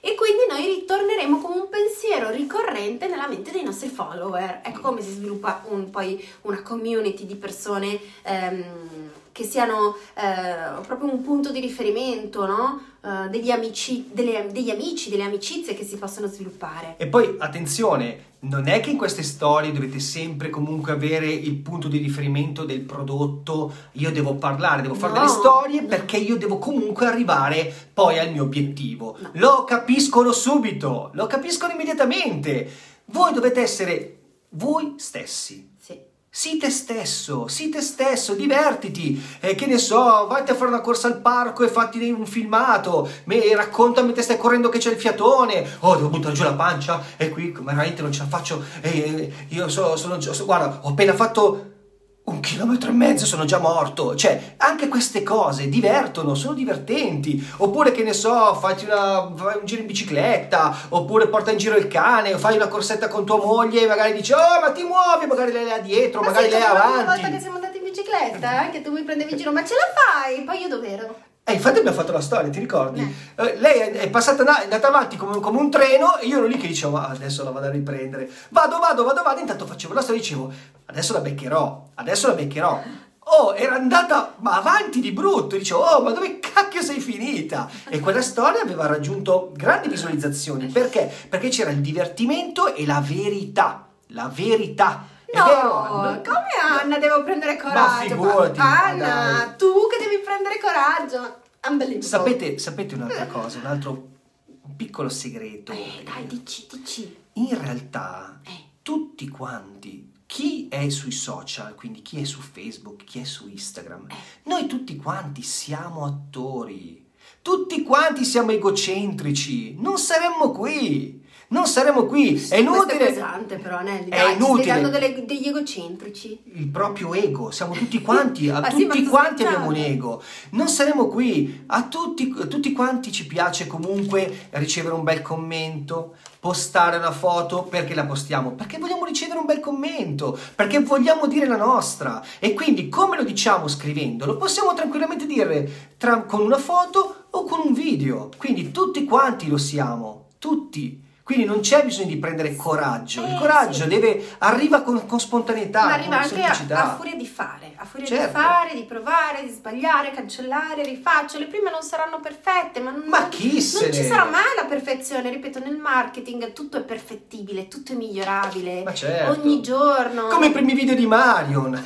e quindi noi ritorneremo come un pensiero ricorrente nella mente dei nostri follower. Ecco come si sviluppa poi una community di persone che siano proprio un punto di riferimento, no? Degli amici, delle amicizie che si possono sviluppare. E poi attenzione, non è che in queste storie dovete sempre comunque avere il punto di riferimento del prodotto, io devo parlare, devo fare delle storie, perché io devo comunque arrivare poi al mio obiettivo. No. Lo capiscono subito, lo capiscono immediatamente. Voi dovete essere voi stessi. Sì. Sii te stesso, divertiti, che ne so, vai a fare una corsa al parco e fatti un filmato, raccontami mentre stai correndo che c'è il fiatone, devo buttare giù la pancia, e qui veramente non ce la faccio, io guarda, ho appena fatto 1,5 km, sono già morto. Cioè, anche queste cose divertono, sono divertenti. Oppure, che ne so, fai un giro in bicicletta, oppure porta in giro il cane, fai una corsetta con tua moglie e magari dici, ma ti muovi, magari lei è dietro, magari lei è avanti. Una volta che siamo andati in bicicletta, che tu mi prendevi in giro, ma ce la fai? Poi io dov'ero? Infatti abbiamo fatto la storia, ti ricordi? Lei è passata, è andata avanti come un treno, e io ero lì che dicevo, adesso la vado a riprendere, vado, intanto facevo la storia e dicevo, adesso la beccherò. Era andata avanti di brutto, dicevo, ma dove cacchio sei finita? E quella storia aveva raggiunto grandi visualizzazioni, perché? Perché c'era il divertimento e la verità. No, come Anna, devo prendere coraggio. Ma figurati, Anna, tu che devi prendere coraggio. Unbelievable. Sapete un'altra cosa, un altro piccolo segreto. Dai, dici. In realtà, tutti quanti, chi è sui social, quindi chi è su Facebook, chi è su Instagram, noi tutti quanti siamo attori, tutti quanti siamo egocentrici, non saremmo qui, sì, è inutile. Questo è pesante però, Anelli, dai, ci stai dando degli egocentrici. Il proprio ego, siamo tutti quanti, abbiamo un ego. Non saremmo qui, a tutti quanti ci piace comunque ricevere un bel commento, postare una foto. Perché la postiamo? Perché vogliamo ricevere un bel commento, perché vogliamo dire la nostra. E quindi come lo diciamo scrivendolo, possiamo tranquillamente dire con una foto o con un video. Quindi tutti quanti lo siamo, tutti. Quindi non c'è bisogno di prendere coraggio, il coraggio arriva con spontaneità, ma arriva con anche semplicità. A furia di fare, certo. Di fare, di provare, di sbagliare, cancellare, rifaccio. Le prime non saranno perfette, ma non ci sarà mai la perfezione. Ripeto, nel marketing tutto è perfettibile, tutto è migliorabile, ma certo. Ogni giorno. Come i primi video di Marion,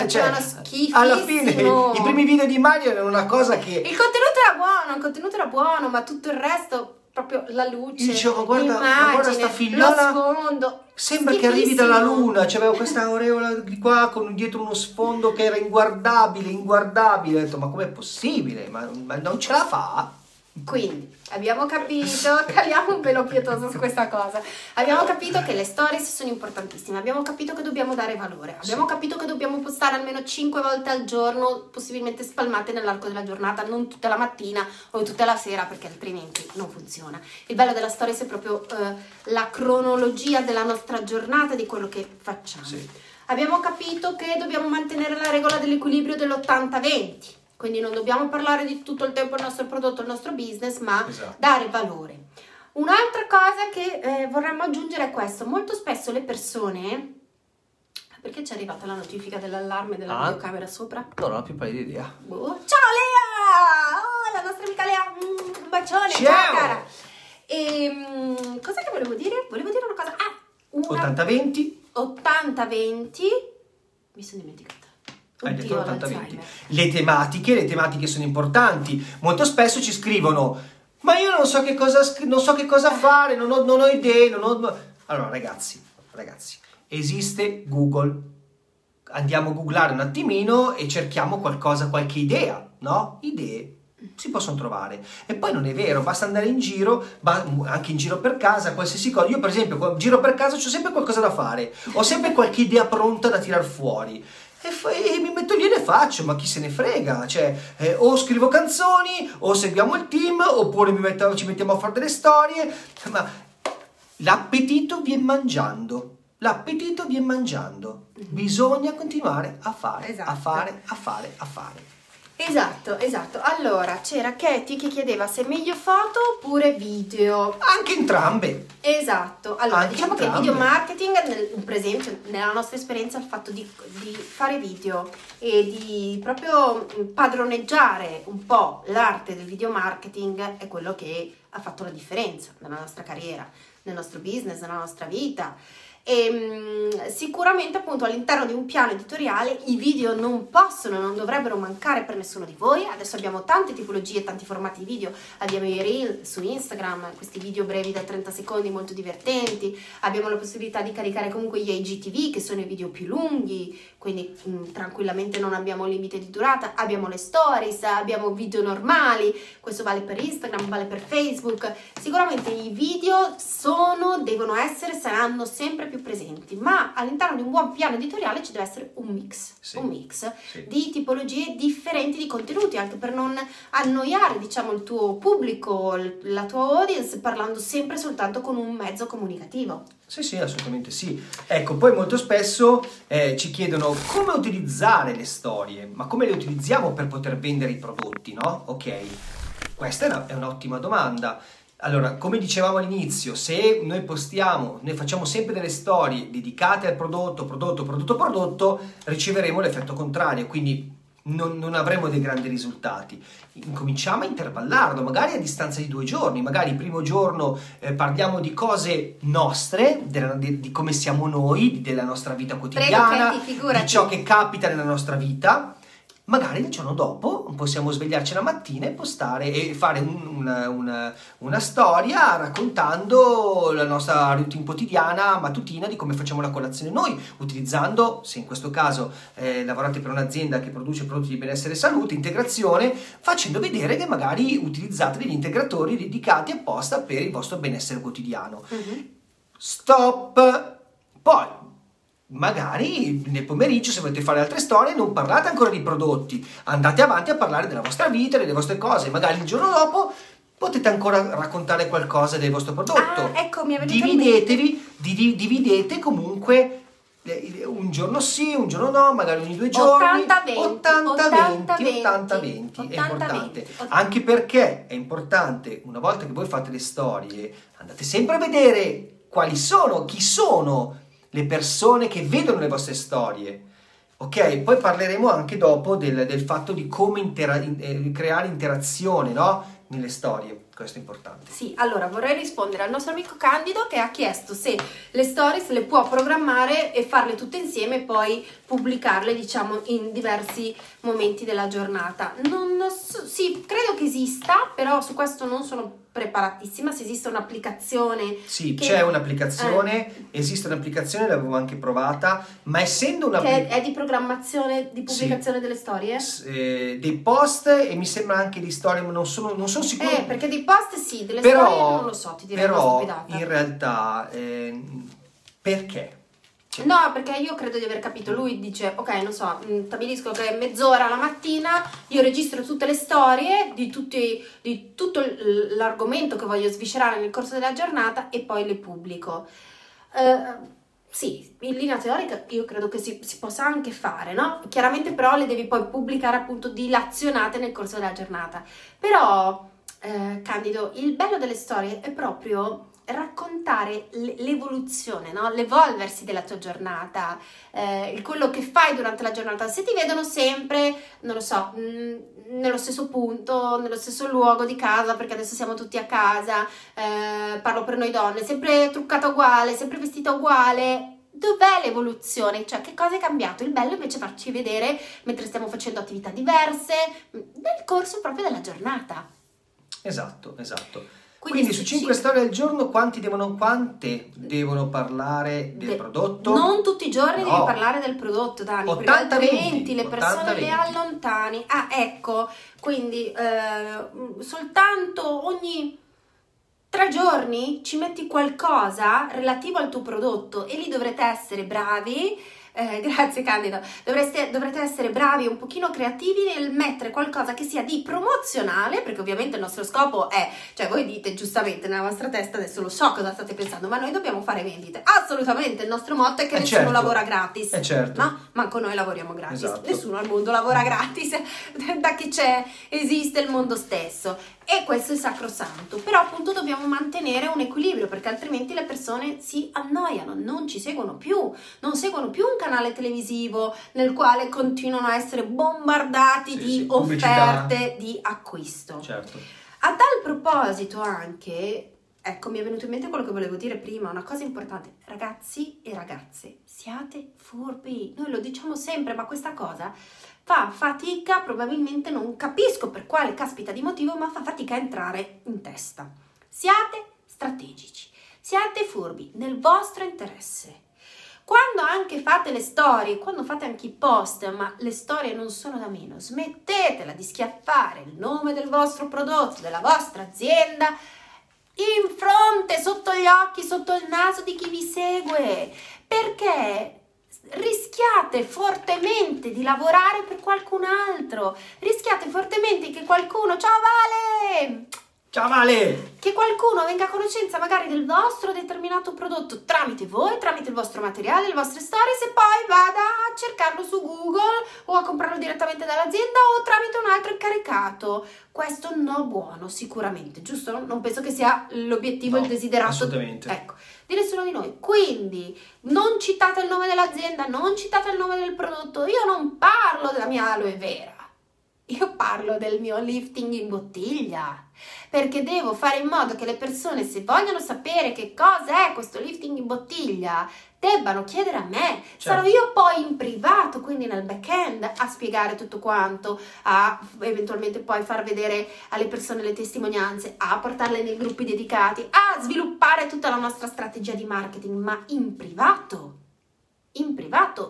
alla fine i primi video di Marion erano una cosa che il contenuto era buono, ma tutto il resto, proprio la luce, guarda sta figliola, lo sfondo, sembra che arrivi dalla luna, c'aveva questa aureola di qua con dietro uno sfondo che era inguardabile, ho detto ma com'è possibile, ma non ce la fa? Quindi abbiamo capito, caliamo un pelo pietoso su questa cosa, abbiamo capito che le stories sono importantissime, abbiamo capito che dobbiamo dare valore, abbiamo capito che dobbiamo postare almeno 5 volte al giorno, possibilmente spalmate nell'arco della giornata, non tutta la mattina o tutta la sera, perché altrimenti non funziona. Il bello della stories è proprio la cronologia della nostra giornata, di quello che facciamo. Sì. Abbiamo capito che dobbiamo mantenere la regola dell'equilibrio dell'80-20, quindi non dobbiamo parlare di tutto il tempo il nostro prodotto, il nostro business, ma dare valore. Un'altra cosa che vorremmo aggiungere è questo: molto spesso le persone... Perché ci è arrivata la notifica dell'allarme della videocamera sopra? No, non ho più pallida idea. Boh. Ciao Lea! Oh, la nostra amica Lea! Un bacione! Ciao cara! Cosa che volevo dire? Volevo dire una cosa... 80-20... Mi sono dimenticata. Hai detto 80-20. Le tematiche sono importanti. Molto spesso ci scrivono: ma io non so che cosa fare, non ho idee. Allora, ragazzi, esiste Google. Andiamo a googlare un attimino e cerchiamo qualcosa, qualche idea, no? Idee si possono trovare. E poi non è vero, basta andare in giro, anche in giro per casa, qualsiasi cosa. Io, per esempio, in giro per casa c'ho sempre qualcosa da fare, ho sempre qualche idea pronta da tirar fuori. E mi metto lì e le faccio, ma chi se ne frega, o scrivo canzoni, o seguiamo il team, oppure ci mettiamo a fare delle storie, ma l'appetito viene mangiando, bisogna continuare a fare, esatto. a fare. Esatto. Allora, c'era Katie che chiedeva se è meglio foto oppure video. Anche entrambe. Esatto. Allora, che il video marketing, per esempio, nella nostra esperienza, il fatto di fare video e di proprio padroneggiare un po' l'arte del video marketing è quello che ha fatto la differenza nella nostra carriera, nel nostro business, nella nostra vita. E sicuramente appunto all'interno di un piano editoriale i video non dovrebbero mancare per nessuno di voi. Adesso abbiamo tante tipologie, tanti formati di video, abbiamo i reel su Instagram, questi video brevi da 30 secondi molto divertenti, abbiamo la possibilità di caricare comunque gli IGTV che sono i video più lunghi, quindi tranquillamente non abbiamo limite di durata, abbiamo le stories, abbiamo video normali, questo vale per Instagram, vale per Facebook. Sicuramente i video saranno sempre più presenti, ma all'interno di un buon piano editoriale ci deve essere un mix di tipologie differenti di contenuti, anche per non annoiare il tuo pubblico, la tua audience, parlando sempre soltanto con un mezzo comunicativo. Sì, assolutamente sì. Ecco, poi molto spesso ci chiedono come utilizzare le storie, ma come le utilizziamo per poter vendere i prodotti, no? Ok, questa è un'ottima domanda. Allora, come dicevamo all'inizio, se noi facciamo sempre delle storie dedicate al prodotto, riceveremo l'effetto contrario, quindi non avremo dei grandi risultati. Cominciamo a intervallarlo, magari a distanza di 2 giorni, magari il primo giorno parliamo di cose nostre, di come siamo noi, della nostra vita quotidiana, di ciò che capita nella nostra vita. magari il giorno dopo possiamo svegliarci la mattina e postare e fare una storia raccontando la nostra routine quotidiana mattutina di come facciamo la colazione noi, utilizzando, se in questo caso lavorate per un'azienda che produce prodotti di benessere e salute, integrazione, facendo vedere che magari utilizzate degli integratori dedicati apposta per il vostro benessere quotidiano. Mm-hmm. Stop! Poi magari nel pomeriggio, se volete fare altre storie, non parlate ancora di prodotti, andate avanti a parlare della vostra vita, delle vostre cose, magari il giorno dopo potete ancora raccontare qualcosa del vostro prodotto. Ecco, mi avete dividete comunque un giorno sì, un giorno no, magari ogni due giorni, 80-20 è importante, anche perché è importante, una volta che voi fate le storie, andate sempre a vedere quali sono, chi sono le persone che vedono le vostre storie, ok? Poi parleremo anche dopo del fatto di come creare interazione, no? Nelle storie, questo è importante. Sì, allora vorrei rispondere al nostro amico Candido che ha chiesto se le stories le può programmare e farle tutte insieme e poi pubblicarle, diciamo, in diversi momenti della giornata. Sì, credo che esista, però su questo non sono preparatissima, se esiste un'applicazione. Sì, c'è un'applicazione, esiste un'applicazione, l'avevo anche provata, ma essendo una è di programmazione, di pubblicazione, sì, delle storie? Dei post, e mi sembra anche di storie, ma non sono sicuro. Perché dei post sì, delle storie non lo so, ti direi però una stupidata. In realtà, perché? No, perché io credo di aver capito. Lui dice, ok, non so, stabilisco che mezz'ora la mattina io registro tutte le storie di tutto l'argomento che voglio sviscerare nel corso della giornata e poi le pubblico. Sì, in linea teorica io credo che si possa anche fare, no? Chiaramente però le devi poi pubblicare appunto dilazionate nel corso della giornata. Però, Candido, il bello delle storie è proprio raccontare l'evoluzione, no? L'evolversi della tua giornata, quello che fai durante la giornata. Se ti vedono sempre, non lo so, nello stesso punto, nello stesso luogo di casa, perché adesso siamo tutti a casa, parlo per noi donne, sempre truccata uguale, sempre vestita uguale, dov'è l'evoluzione? Cioè, che cosa è cambiato? Il bello invece è farci vedere mentre stiamo facendo attività diverse nel corso proprio della giornata. Esatto. Quindi su 5 storie al giorno quante devono parlare del prodotto? Non tutti i giorni devi parlare del prodotto, Dani, perché altrimenti le persone le allontani. Ah, ecco, quindi soltanto ogni 3 giorni ci metti qualcosa relativo al tuo prodotto e lì dovrete essere bravi. Grazie Candido, dovrete essere bravi, un pochino creativi nel mettere qualcosa che sia di promozionale, perché ovviamente il nostro scopo è, cioè voi dite giustamente nella vostra testa, adesso lo so cosa state pensando, ma noi dobbiamo fare vendite, assolutamente, il nostro motto è che nessuno lavora gratis, no? Manco noi lavoriamo gratis, Nessuno al mondo lavora gratis, da chi c'è esiste il mondo stesso, e questo è sacrosanto, però appunto dobbiamo mantenere un equilibrio, perché altrimenti le persone si annoiano, non ci seguono più, non seguono più un canale televisivo nel quale continuano a essere bombardati di offerte pubblicità, di acquisto. A tal proposito anche, ecco, mi è venuto in mente quello che volevo dire prima, una cosa importante, ragazzi e ragazze, siate furbi, noi lo diciamo sempre, ma questa cosa fa fatica, probabilmente non capisco per quale caspita di motivo, ma fa fatica a entrare in testa. Siate strategici, siate furbi nel vostro interesse. Quando anche fate le storie, quando fate anche i post, ma le storie non sono da meno, smettetela di schiaffare il nome del vostro prodotto, della vostra azienda, in fronte, sotto gli occhi, sotto il naso di chi vi segue, perché rischiate fortemente di lavorare per qualcun altro, rischiate fortemente che qualcuno, ciao Vale! Che qualcuno venga a conoscenza magari del vostro determinato prodotto tramite voi, tramite il vostro materiale, le vostre storie, se poi vada a cercarlo su Google o a comprarlo direttamente dall'azienda o tramite un altro incaricato. Questo no buono sicuramente, giusto? Non penso che sia l'obiettivo, il desiderato. Assolutamente. Ecco, di nessuno di noi. Quindi non citate il nome dell'azienda, non citate il nome del prodotto. Io non parlo della mia aloe vera. Io parlo del mio lifting in bottiglia, perché devo fare in modo che le persone, se vogliono sapere che cosa è questo lifting in bottiglia, debbano chiedere a me, certo. Sarò io poi in privato, quindi nel back-end, a spiegare tutto quanto, a eventualmente poi far vedere alle persone le testimonianze, a portarle nei gruppi dedicati, a sviluppare tutta la nostra strategia di marketing, ma in privato,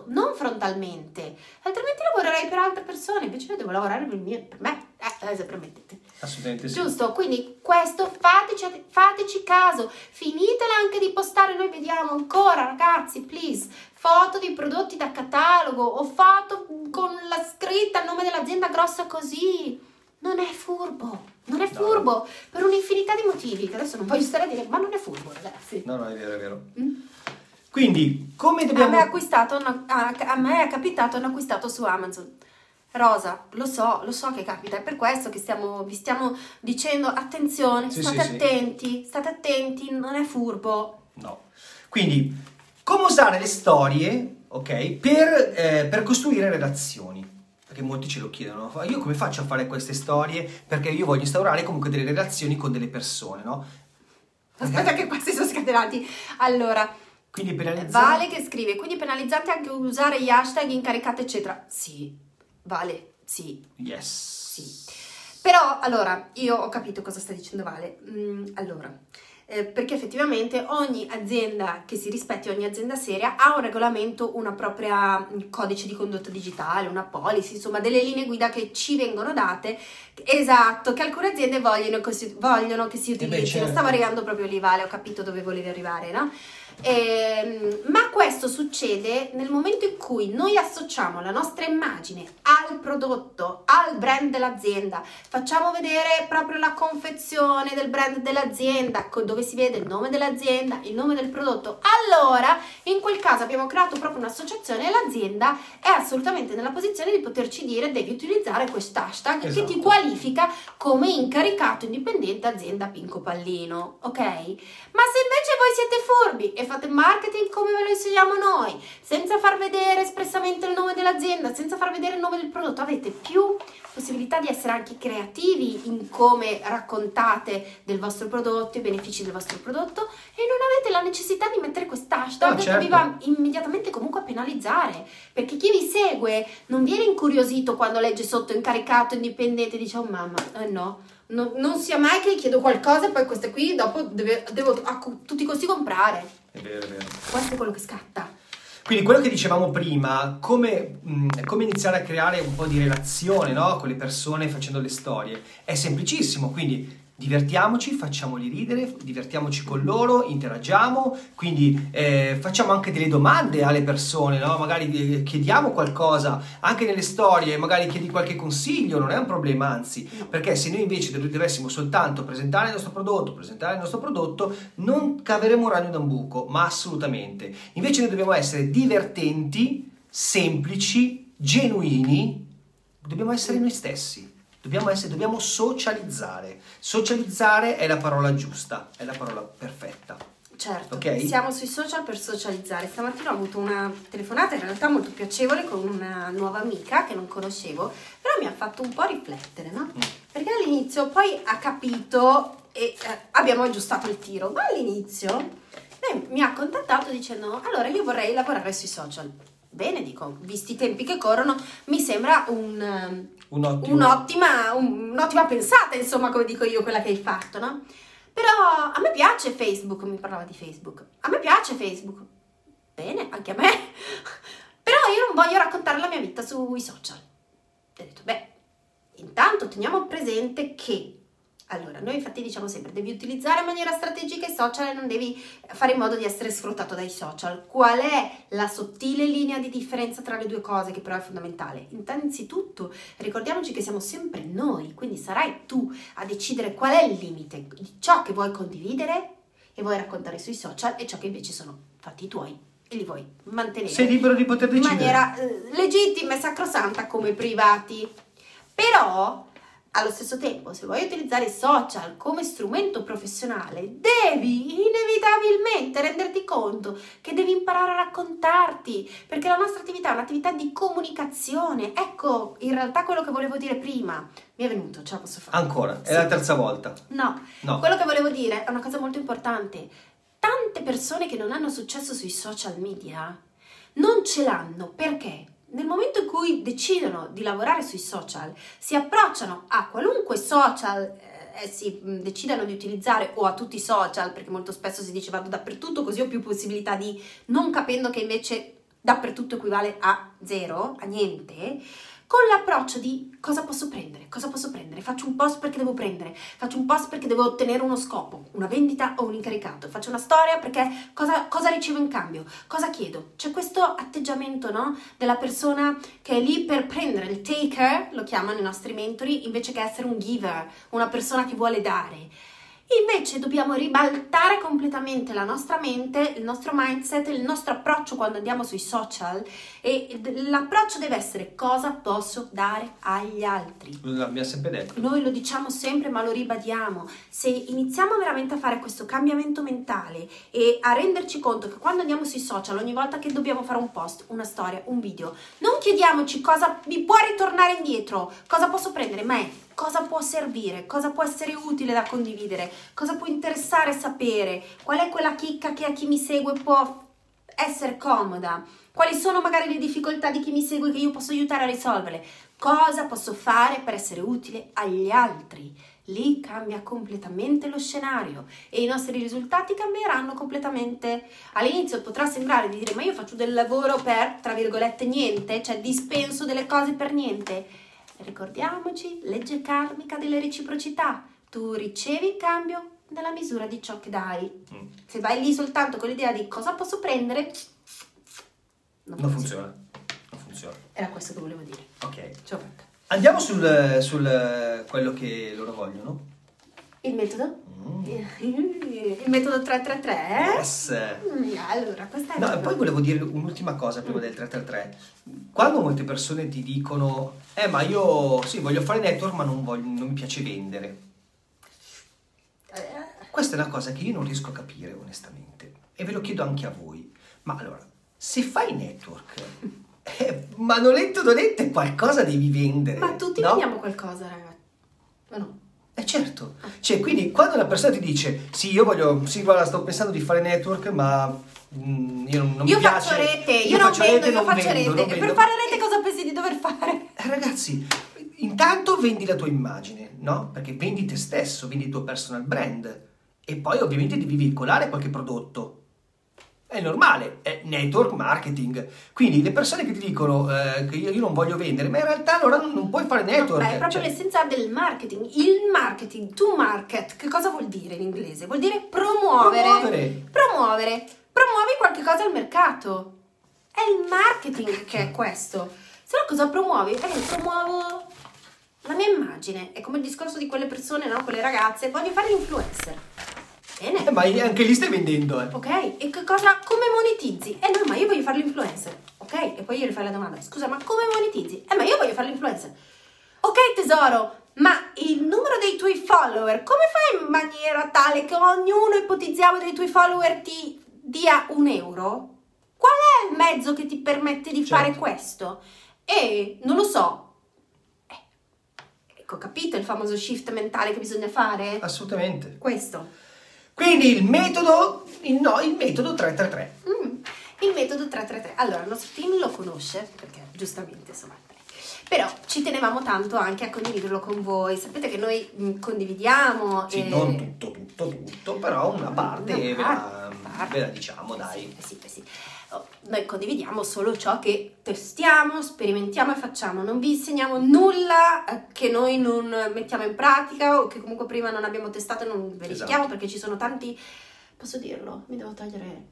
non frontalmente, altrimenti lavorerei per altre persone, invece io devo lavorare per, per me, se permettete. Assolutamente sì. Giusto, quindi questo fateci caso, finitela anche di postare, noi vediamo ancora ragazzi, please, foto di prodotti da catalogo o foto con la scritta, il nome dell'azienda grossa così, non è furbo. Non è furbo, no. Per un'infinità di motivi, che adesso non voglio stare a dire, ma non è furbo ragazzi. No, no, è vero, è vero. Mm? Quindi, come dobbiamo... a me è capitato, hanno acquistato su Amazon. Rosa, lo so che capita, è per questo che vi stiamo dicendo, attenzione, sì, state attenti, sì. State attenti, non è furbo. No. Quindi, come usare le storie, ok, per costruire relazioni? Perché molti ce lo chiedono, io come faccio a fare queste storie? Perché io voglio instaurare comunque delle relazioni con delle persone, no? Aspetta che questi sono scatenati. Allora... Quindi penalizzante. Vale che scrive, quindi penalizzante anche usare gli hashtag incaricate eccetera. Sì, Vale, sì. Yes. Sì. Però, allora, io ho capito cosa sta dicendo Vale. Perché effettivamente ogni azienda che si rispetti, ogni azienda seria, ha un regolamento, una propria codice di condotta digitale, una policy, insomma, delle linee guida che ci vengono date. Esatto, che alcune aziende vogliono che si utilizzino. Certo. Stavo arrivando proprio lì, Vale, ho capito dove volevi arrivare, no? Ma questo succede nel momento in cui noi associamo la nostra immagine al prodotto, al brand dell'azienda, facciamo vedere proprio la confezione del brand dell'azienda, dove si vede il nome dell'azienda, il nome del prodotto. Allora in quel caso abbiamo creato proprio un'associazione e l'azienda è assolutamente nella posizione di poterci dire devi utilizzare quest'hashtag, esatto. Che ti qualifica come incaricato indipendente azienda Pinco Pallino, ok? Ma se invece voi siete furbi e fate marketing come ve lo insegniamo noi, senza far vedere espressamente il nome dell'azienda, senza far vedere il nome del prodotto, avete più possibilità di essere anche creativi in come raccontate del vostro prodotto, i benefici del vostro prodotto, e non avete la necessità di mettere quest'hashtag, no, certo. Che vi va immediatamente comunque a penalizzare, perché chi vi segue non viene incuriosito quando legge sotto incaricato, indipendente, e dice oh mamma, no. No, non sia mai che chiedo qualcosa e poi queste qui dopo devo a tutti i costi comprare. È vero, è vero. Questo è quello che scatta. Quindi quello che dicevamo prima, come iniziare a creare un po' di relazione, no? Con le persone facendo le storie, è semplicissimo, quindi... divertiamoci, facciamoli ridere, divertiamoci con loro, interagiamo, quindi facciamo anche delle domande alle persone, no? Magari chiediamo qualcosa, anche nelle storie, magari chiedi qualche consiglio, non è un problema, anzi, perché se noi invece dovessimo soltanto presentare il nostro prodotto, non caveremo un ragno da un buco, ma assolutamente. Invece noi dobbiamo essere divertenti, semplici, genuini, dobbiamo essere noi stessi. Dobbiamo socializzare. Socializzare è la parola giusta, è la parola perfetta. Certo, okay? Siamo sui social per socializzare. Stamattina ho avuto una telefonata in realtà molto piacevole con una nuova amica che non conoscevo, però mi ha fatto un po' riflettere, no? Perché all'inizio poi ha capito e abbiamo aggiustato il tiro, ma all'inizio lei mi ha contattato dicendo allora io vorrei lavorare sui social. Bene, dico, visti i tempi che corrono, mi sembra un'ottima pensata, insomma, come dico io, quella che hai fatto, no? Però a me piace Facebook, mi parlava di Facebook. A me piace Facebook. Bene, anche a me. Però io non voglio raccontare la mia vita sui social. E ho detto, beh, intanto teniamo presente che... Allora, noi infatti diciamo sempre, devi utilizzare in maniera strategica i social e non devi fare in modo di essere sfruttato dai social. Qual è la sottile linea di differenza tra le due cose che però è fondamentale? Innanzitutto ricordiamoci che siamo sempre noi, quindi sarai tu a decidere qual è il limite di ciò che vuoi condividere e vuoi raccontare sui social e ciò che invece sono fatti tuoi e li vuoi mantenere. Sei libero di poter decidere. In maniera legittima e sacrosanta come privati. Però... Allo stesso tempo, se vuoi utilizzare i social come strumento professionale, devi inevitabilmente renderti conto che devi imparare a raccontarti, perché la nostra attività è un'attività di comunicazione. Ecco, in realtà quello che volevo dire prima, mi è venuto, ce la posso fare. Ancora? Sì. È la terza volta. No, quello che volevo dire è una cosa molto importante. Tante Tante persone che non hanno successo sui social media non ce l'hanno perché nel momento in cui decidono di lavorare sui social si approcciano a qualunque social si decidano di utilizzare o a tutti i social, perché molto spesso si dice vado dappertutto così ho più possibilità di, non capendo che invece dappertutto equivale a zero, a niente, con l'approccio di cosa posso prendere, faccio un post perché devo prendere, faccio un post perché devo ottenere uno scopo, una vendita o un incaricato, faccio una storia perché cosa ricevo in cambio, cosa chiedo. C'è questo atteggiamento, no? Della persona che è lì per prendere, il taker, lo chiamano i nostri mentori, invece che essere un giver, una persona che vuole dare. Invece dobbiamo ribaltare completamente la nostra mente, il nostro mindset, il nostro approccio quando andiamo sui social, e l'approccio deve essere cosa posso dare agli altri. L'abbiamo sempre detto. Noi lo diciamo sempre ma lo ribadiamo. Se iniziamo veramente a fare questo cambiamento mentale e a renderci conto che quando andiamo sui social ogni volta che dobbiamo fare un post, una storia, un video, non chiediamoci cosa mi può ritornare indietro, cosa posso prendere, ma è cosa può servire, cosa può essere utile da condividere, cosa può interessare sapere, qual è quella chicca che a chi mi segue può essere comoda, quali sono magari le difficoltà di chi mi segue che io posso aiutare a risolverle, cosa posso fare per essere utile agli altri. Lì cambia completamente lo scenario e i nostri risultati cambieranno completamente. All'inizio potrà sembrare di dire ma io faccio del lavoro per, tra virgolette, niente, cioè dispenso delle cose per niente. Ricordiamoci, legge karmica della reciprocità, tu ricevi in cambio nella misura di ciò che dai. Se vai lì soltanto con l'idea di cosa posso prendere, non funziona. Era questo che volevo dire. Ok, ciao. Andiamo sul quello che loro vogliono, il metodo. Il metodo 333, yes. Allora, questa è e poi volevo dire un'ultima cosa prima del 333. Quando molte persone ti dicono ma io sì, voglio fare network ma non mi piace vendere, questa è una cosa che io non riesco a capire onestamente e ve lo chiedo anche a voi. Ma allora, se fai network ma dolente qualcosa devi vendere, ma tutti vendiamo qualcosa, ragazzi, ma no? Certo, cioè, quindi quando una persona ti dice guarda, sto pensando di fare network ma io faccio rete, per fare rete cosa pensi di dover fare? Ragazzi, intanto vendi la tua immagine, no? Perché vendi te stesso, vendi il tuo personal brand e poi ovviamente devi veicolare qualche prodotto. È normale, è network marketing. Quindi le persone che ti dicono che io non voglio vendere, ma in realtà allora non puoi fare network. È proprio l'essenza del marketing. Il marketing, to market, che cosa vuol dire in inglese? Vuol dire promuovere. Promuovi qualche cosa al mercato. È il marketing che è questo. Se no cosa promuovi? Promuovo la mia immagine. È come il discorso di quelle persone, no? Quelle ragazze, voglio fare l'influencer. Bene. Ma anche lì stai vendendo, eh. Ok, e come monetizzi? No, ma io voglio fare l'influencer. Ok, e poi io gli fai la domanda, scusa, ma come monetizzi? Ma io voglio fare l'influencer. Ok tesoro, ma il numero dei tuoi follower, come fai in maniera tale che ognuno, ipotizziamo, dei tuoi follower ti dia €1? Qual è il mezzo che ti permette di fare questo? Non lo so. Ecco, capito il famoso shift mentale che bisogna fare? Assolutamente. Questo. Quindi il metodo 333. Il metodo 333. Allora, il nostro team lo conosce, perché giustamente, insomma, però ci tenevamo tanto anche a condividerlo con voi. Sapete che noi condividiamo. Sì, non tutto, però una parte ve la diciamo, dai. Sì. Noi condividiamo solo ciò che testiamo, sperimentiamo e facciamo. Non vi insegniamo nulla che noi non mettiamo in pratica o che comunque prima non abbiamo testato e non verifichiamo, esatto. Perché ci sono tanti, posso dirlo? Mi devo tagliare.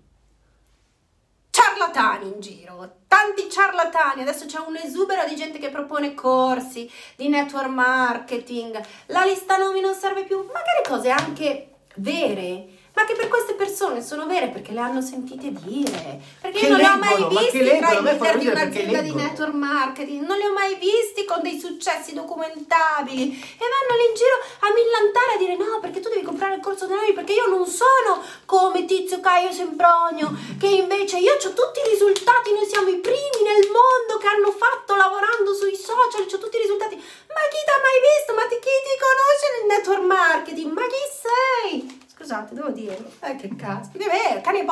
Ciarlatani in giro, tanti ciarlatani. Adesso c'è un esubero di gente che propone corsi di network marketing. La lista nomi non serve più, magari cose anche vere, ma che per queste persone sono vere perché le hanno sentite dire, perché io non le ho mai visti tra i leader di un'azienda di network marketing, non le ho mai visti con dei successi documentabili e vanno lì in giro a millantare, a dire no perché tu devi comprare il corso da noi perché io non sono come Tizio Caio Sempronio che invece io ho tutti i risultati, noi siamo i primi nel mondo che hanno fatto lavorando sui social, ho tutti i risultati. Ma chi ti ha mai visto? Ma chi ti conosce nel network marketing? Ma chi sei? Scusate, devo dirlo. Che cazzo. È vero, cane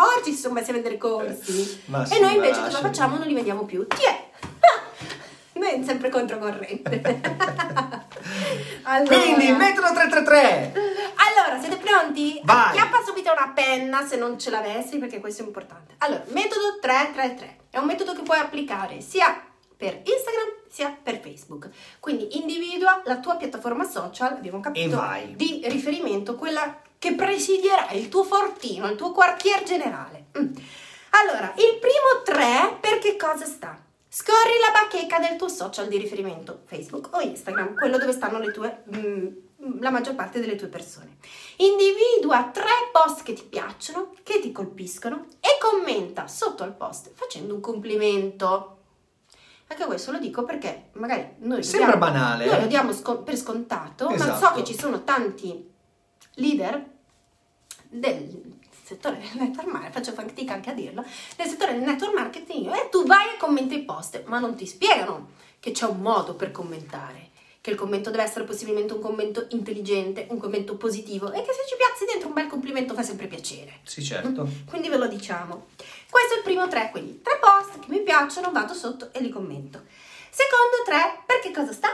farsi vendere corsi. E noi invece cosa facciamo? Non li vendiamo più. Tiè! Noi sempre controcorrente. Allora. Quindi, metodo 333! Allora, siete pronti? Vai! Acchiappa subito una penna se non ce l'avessi, perché questo è importante. Allora, metodo 333. È un metodo che puoi applicare sia per Instagram sia per Facebook. Quindi individua la tua piattaforma social, abbiamo capito, di riferimento, quella che presidierà il tuo fortino, il tuo quartier generale. Allora, il primo 3 per che cosa sta? Scorri la bacheca del tuo social di riferimento, Facebook o Instagram, quello dove stanno le tue, la maggior parte delle tue persone. Individua 3 post che ti piacciono, che ti colpiscono e commenta sotto al post facendo un complimento. Anche questo lo dico perché magari noi sembra banale, noi lo diamo per scontato, esatto. Ma so che ci sono tanti leader del settore del network marketing, faccio fatica anche a dirlo, nel settore del network marketing, e tu vai e commenti i post, ma non ti spiegano che c'è un modo per commentare, che il commento deve essere possibilmente un commento intelligente, un commento positivo, e che se ci piazzi dentro un bel complimento fa sempre piacere. Sì, certo. Quindi ve lo diciamo. Questo è il primo 3, quindi 3 post che mi piacciono, vado sotto e li commento. Secondo 3, perché cosa sta?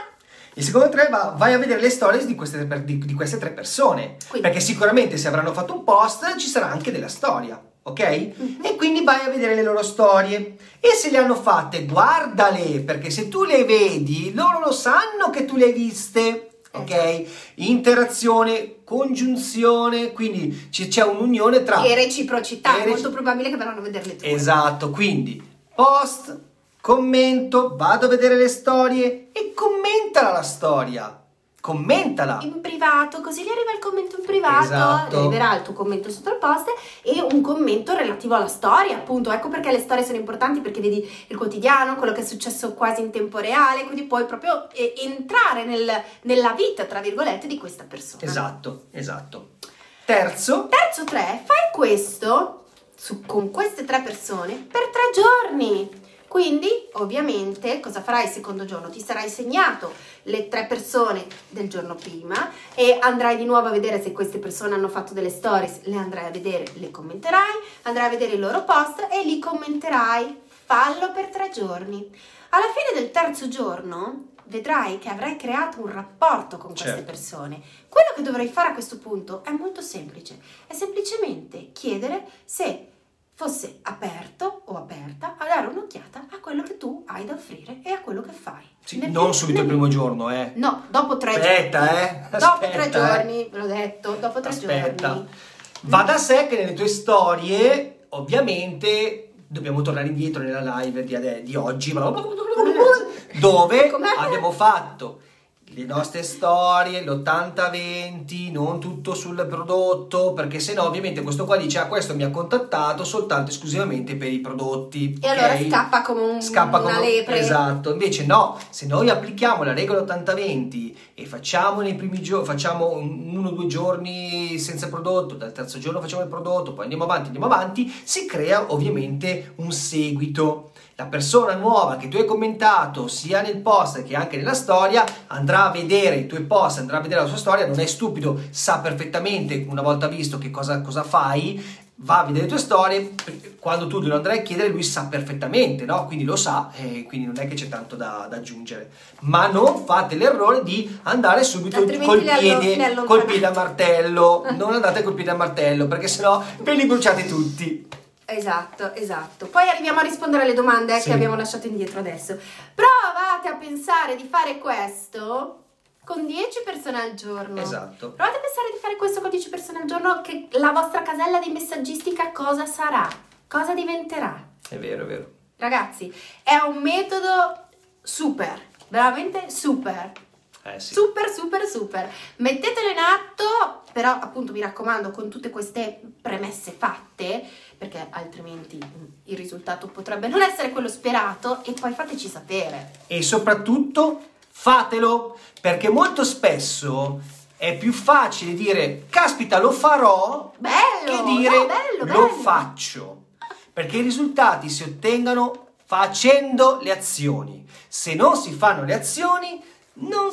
Il secondo 3 vai a vedere le stories di queste 3 persone, quindi. Perché sicuramente se avranno fatto un post ci sarà anche della storia, ok? Mm-hmm. E quindi vai a vedere le loro storie, e se le hanno fatte guardale, perché se tu le vedi loro lo sanno che tu le hai viste. Ok, interazione, congiunzione, quindi c'è un'unione tra... E reciprocità, è molto probabile che verranno a vedere le tue. Esatto, quindi post, commento, vado a vedere le storie e commentala la storia, commentala. In privato, così gli arriva il commento in privato, esatto. Arriverà il tuo commento sotto il post e un commento relativo alla storia, appunto. Ecco perché le storie sono importanti, perché vedi il quotidiano, quello che è successo quasi in tempo reale, quindi puoi proprio entrare nella vita, tra virgolette, di questa persona. Esatto, esatto. Terzo 3, fai questo con queste 3 persone per 3 giorni. Quindi, ovviamente, cosa farai il secondo giorno? Ti sarai segnato le 3 persone del giorno prima e andrai di nuovo a vedere se queste persone hanno fatto delle stories, le andrai a vedere, le commenterai, andrai a vedere i loro post e li commenterai. Fallo per 3 giorni. Alla fine del terzo giorno vedrai che avrai creato un rapporto con queste persone. Quello che dovrai fare a questo punto è molto semplice, è semplicemente chiedere se fosse aperto o aperta a dare un'occhiata a quello che tu hai da offrire e a quello che fai. Sì, non subito il primo giorno, eh. No, dopo 3 giorni. Dopo 3 giorni, ve l'ho detto, dopo 3 giorni. Va da sé che nelle tue storie, ovviamente, dobbiamo tornare indietro nella live di oggi, dove abbiamo fatto le nostre storie, l'80-20, non tutto sul prodotto, perché sennò ovviamente questo qua dice questo mi ha contattato soltanto esclusivamente per i prodotti. E allora scappa come una lepre. Esatto, invece no, se noi applichiamo la regola 80-20 e facciamo nei primi giorni, facciamo 1 o 2 giorni senza prodotto, dal terzo giorno facciamo il prodotto, poi andiamo avanti, si crea ovviamente un seguito. La persona nuova che tu hai commentato sia nel post che anche nella storia andrà a vedere i tuoi post, andrà a vedere la sua storia, non è stupido, sa perfettamente una volta visto che cosa fai, va a vedere le tue storie, quando tu glielo andrai a chiedere lui sa perfettamente, no? Quindi lo sa e quindi non è che c'è tanto da aggiungere, ma non fate l'errore di andare subito col piede a martello, non andate col piede a martello perché sennò ve li bruciate tutti. Esatto. Poi arriviamo a rispondere alle domande che abbiamo lasciato indietro adesso. Provate a pensare di fare questo con 10 persone al giorno. Esatto. Provate a pensare di fare questo con 10 persone al giorno, che la vostra casella di messaggistica cosa sarà? Cosa diventerà? È vero. Ragazzi, è un metodo super, veramente super. Sì. Super. Mettetelo in atto, però appunto mi raccomando con tutte queste premesse fatte, perché altrimenti il risultato potrebbe non essere quello sperato, e poi fateci sapere. E soprattutto fatelo, perché molto spesso è più facile dire caspita lo farò che dire bello. Faccio, perché i risultati si ottengano facendo le azioni. Se non si fanno le azioni Non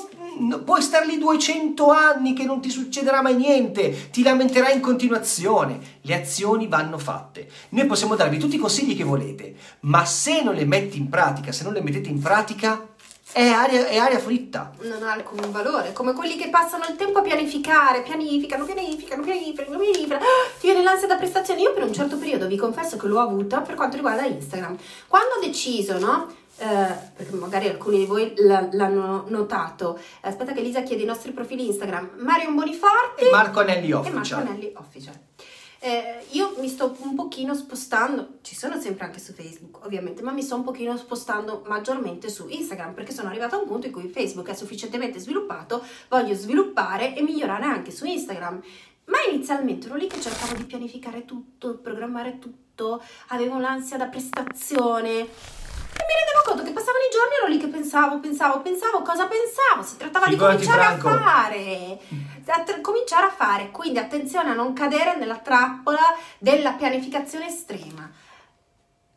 puoi star lì 200 anni che non ti succederà mai niente, ti lamenterai in continuazione. Le azioni vanno fatte. Noi possiamo darvi tutti i consigli che volete, ma se non le metti in pratica, se non le mettete in pratica, è aria fritta. Non ha alcun valore, come quelli che passano il tempo a pianificare, pianificano. Ti viene l'ansia da prestazione. Io per un certo periodo vi confesso che l'ho avuta per quanto riguarda Instagram. Quando ho deciso, no? Perché magari alcuni di voi l'hanno notato. Aspetta che Lisa chiede i nostri profili Instagram: Marion Boniforti e Marco Anelli Official. Io mi sto un pochino spostando, ci sono sempre anche su Facebook ovviamente, ma mi sto un pochino spostando maggiormente su Instagram, perché sono arrivata a un punto in cui Facebook è sufficientemente sviluppato, voglio sviluppare e migliorare anche su Instagram. Ma inizialmente ero lì che cercavo di pianificare tutto, programmare tutto, avevo l'ansia da prestazione. E mi rendevo conto che passavano i giorni, ero lì che pensavo, cosa pensavo? Si trattava di cominciare a fare, quindi attenzione a non cadere nella trappola della pianificazione estrema.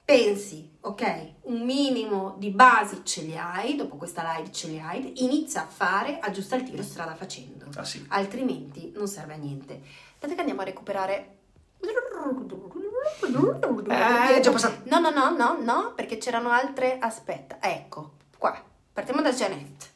Pensi, ok, un minimo di basi ce li hai, dopo questa live ce li hai, inizia a fare, aggiusta il tiro strada facendo, altrimenti non serve a niente. Aspetta che andiamo a recuperare... No, perché c'erano altre. Aspetta, ecco, qua partiamo da Janet.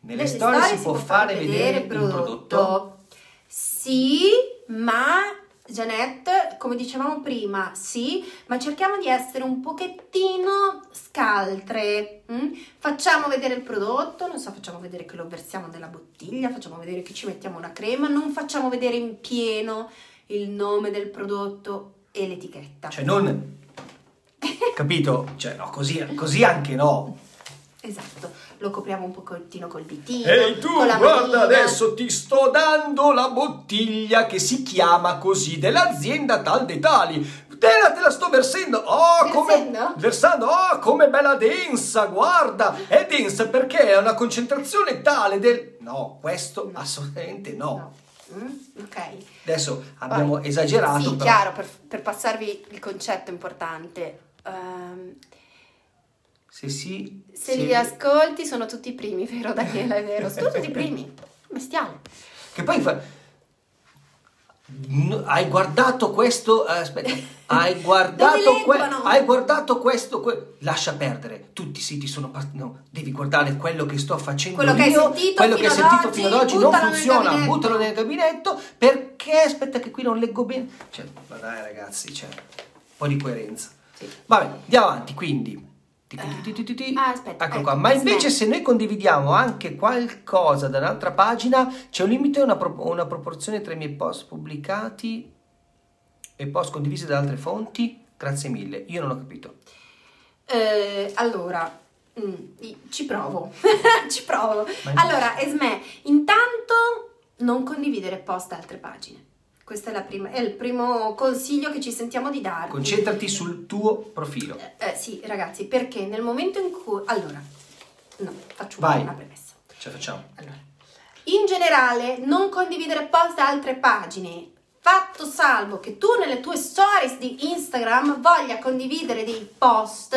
Nelle storie si può fare vedere il prodotto. Sì, ma Janet, come dicevamo prima, sì, ma cerchiamo di essere un pochettino scaltre. Facciamo vedere il prodotto, non so, facciamo vedere che lo versiamo nella bottiglia, facciamo vedere che ci mettiamo una crema, non facciamo vedere in pieno il nome del prodotto e l'etichetta. Cioè non... capito? Cioè no, così anche no. Esatto, lo copriamo un pochettino col ditino. Ehi tu, guarda adesso ti sto dando la bottiglia che si chiama così, dell'azienda tal dei tali. Te la sto versando, come bella densa, guarda, è densa perché è una concentrazione tale del... No, questo no. Assolutamente no. Ok. Adesso abbiamo esagerato. Sì, però... chiaro, per passarvi il concetto importante. Se li ascolti sono tutti i primi, vero Daniela? È vero, sono tutti i primi. Bestiale. Che poi hai guardato questo? Aspetta, hai guardato questo? Lascia perdere. Tutti i siti sono no, devi guardare quello che sto facendo. Quello che hai sentito fino ad oggi non funziona, buttalo nel gabinetto, perché aspetta che qui non leggo bene. Cioè, ma dai ragazzi, cioè, un po' di coerenza. Sì. Vabbè, andiamo avanti, quindi. Eccolo qua. Ma invece se noi condividiamo anche qualcosa da un'altra pagina, c'è un limite, una proporzione tra i miei post pubblicati e post condivisi da altre fonti? Grazie mille, io non ho capito. Allora, ci provo. Allora, Esme, intanto non condividere post da altre pagine. Questo è il primo consiglio che ci sentiamo di darvi. Concentrati sul tuo profilo. Sì, ragazzi, perché nel momento in cui... Allora, no, faccio una premessa. Ce la facciamo. Allora, in generale, non condividere post da altre pagine. Fatto salvo che tu nelle tue stories di Instagram voglia condividere dei post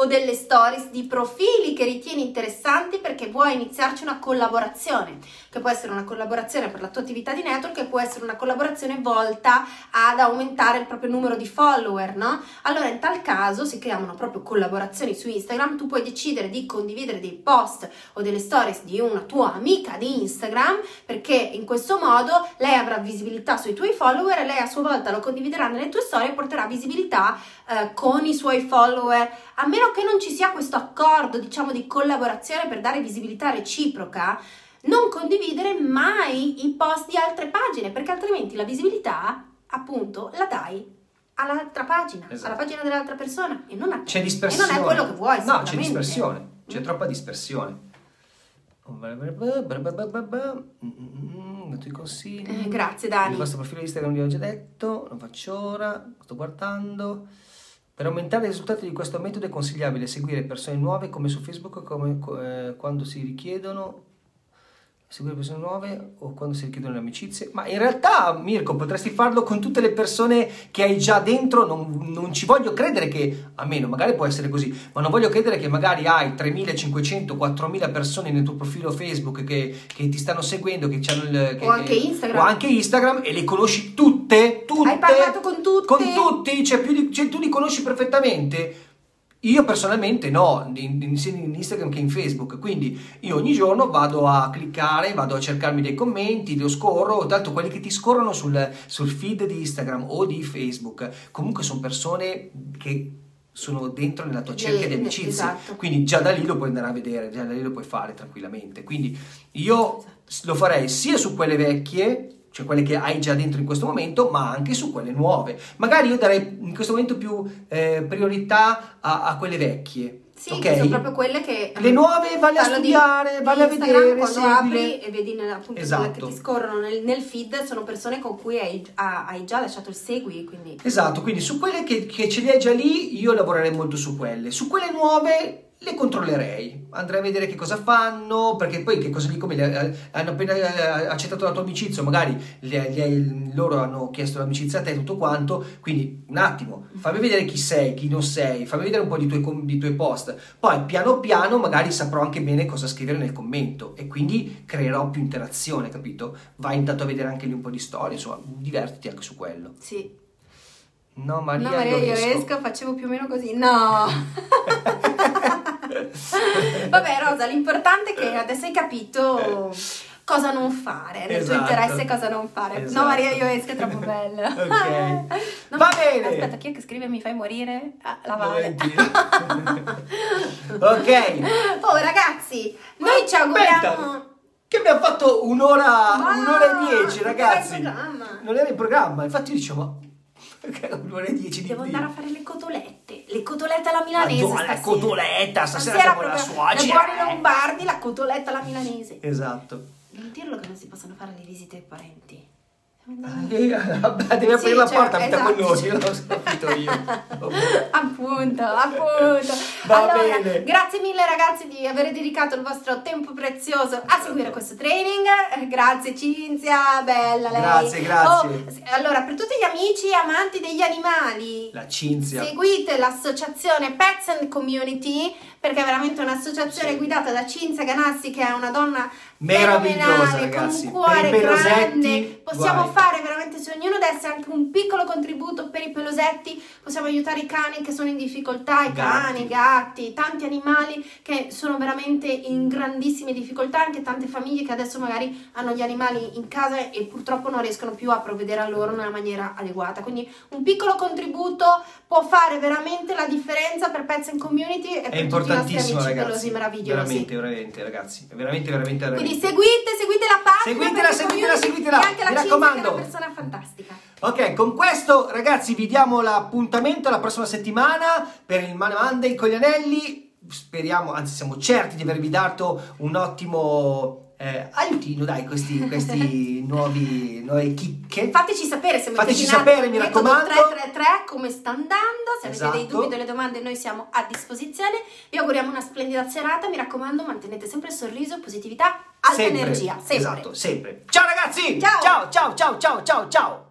o delle stories di profili che ritieni interessanti, perché vuoi iniziarci una collaborazione, che può essere una collaborazione per la tua attività di network, che può essere una collaborazione volta ad aumentare il proprio numero di follower, no? Allora in tal caso si creano proprio collaborazioni su Instagram, tu puoi decidere di condividere dei post o delle stories di una tua amica di Instagram, perché in questo modo lei avrà visibilità sui tuoi follower e lei a sua volta lo condividerà nelle tue storie e porterà visibilità con i suoi follower, a meno che non ci sia questo accordo, diciamo, di collaborazione per dare visibilità reciproca. Non condividere mai i post di altre pagine, perché altrimenti la visibilità, appunto, la dai all'altra pagina, esatto, alla pagina dell'altra persona, e non a te. C'è dispersione. E non è quello che vuoi. No, c'è dispersione, c'è troppa dispersione. Ti consiglio. Grazie Dani. Il vostro profilo di Instagram non vi ho già detto, lo faccio ora, lo sto guardando. Per aumentare i risultati di questo metodo è consigliabile seguire persone nuove come su Facebook, quando si richiedono seguire persone nuove o quando si richiedono le amicizie. Ma in realtà, Mirko, potresti farlo con tutte le persone che hai già dentro. Non ci voglio credere che, a meno, magari può essere così, ma non voglio credere che magari hai 3.500, 4.000 persone nel tuo profilo Facebook che ti stanno seguendo, che c'hanno il, o anche Instagram. O anche Instagram, e le conosci tutte. Hai parlato con tutti? Con tutti, tu li conosci perfettamente. Io personalmente no, sia in Instagram che in Facebook, quindi io ogni giorno vado a cliccare, vado a cercarmi dei commenti, li scorro, tanto quelli che ti scorrono sul feed di Instagram o di Facebook, comunque sono persone che sono dentro nella tua cerchia di amicizie, esatto. Quindi già da lì lo puoi andare a vedere, già da lì lo puoi fare tranquillamente, quindi io lo farei sia su quelle vecchie, cioè quelle che hai già dentro in questo momento, ma anche su quelle nuove. Magari io darei in questo momento più priorità a quelle vecchie. Sì, okay? Che sono proprio quelle che... Le nuove vale a studiare, vale a vedere, quando seguile. Apri e vedi appunto, esatto, quelle che ti scorrono nel feed, sono persone con cui hai già lasciato il segui, quindi... Esatto, quindi su quelle che ce li hai già lì, io lavorerei molto su quelle. Su quelle nuove... le controllerei, andrei a vedere che cosa fanno, perché poi che cosa dicono, hanno appena accettato la tua amicizia, magari loro hanno chiesto l'amicizia a te e tutto quanto, quindi un attimo, fammi vedere chi sei, chi non sei, fammi vedere un po' di tuoi post, poi piano piano magari saprò anche bene cosa scrivere nel commento e quindi creerò più interazione, capito? Vai intanto a vedere anche lì un po' di storie, insomma, divertiti anche su quello. Sì. No Maria, io esco, facevo più o meno così, no. Vabbè Rosa, l'importante è che adesso hai capito cosa non fare, nel esatto, tuo interesse cosa non fare. Esatto. No Maria, io esco, è troppo bello. Okay. No, va bene. Aspetta, chi è che scrive mi fai morire? Ah, la Vale. Ok. Oh ragazzi, noi ci auguriamo... Che abbiamo fatto un'ora e 10, ragazzi. Non era in programma, infatti io dicevo... Devo andare a fare le cotolette alla milanese. La cotoletta, stasera siamo alla suocera. Da buoni lombardi, la cotoletta alla milanese. Esatto. Non dirlo che non si possono fare le visite ai parenti. Devi aprire la porta, esatto, con noi, l'ho capito io. appunto. Allora, bene. Grazie mille ragazzi di aver dedicato il vostro tempo prezioso a seguire questo training. Grazie Cinzia, bella lei. Grazie. Oh, allora, per tutti gli amici e amanti degli animali, la Cinzia, seguite l'associazione Pets and Community, perché è veramente un'associazione guidata da Cinzia Ganassi, che è una donna meravigliosa, ragazzi, con un cuore grande. Possiamo fare veramente, se ognuno desse anche un piccolo contributo per i pelosetti, possiamo aiutare i cani che sono in difficoltà, i cani, i gatti, tanti animali che sono veramente in grandissime difficoltà, anche tante famiglie che adesso magari hanno gli animali in casa e purtroppo non riescono più a provvedere a loro nella maniera adeguata, quindi un piccolo contributo può fare veramente la differenza per Pets and Community e per tutti i nostri amici pelosi meravigliosi. Veramente ragazzi, veramente. Quindi seguite la pagina, seguitela, anche la Cinzia, che è una persona fantastica. Ok, con questo ragazzi vi diamo l'appuntamento la prossima settimana per il Money Monday con gli anelli. Speriamo, anzi siamo certi di avervi dato un ottimo... aiutino, dai, questi nuove chicche. Fateci sapere se mettete in atto, mi raccomando, 333 come sta andando, se avete dei dubbi, delle domande, noi siamo a disposizione. Vi auguriamo una splendida serata, mi raccomando, mantenete sempre il sorriso, positività, alta energia, sempre. Esatto, sempre. Ciao ragazzi! Ciao! Ciao!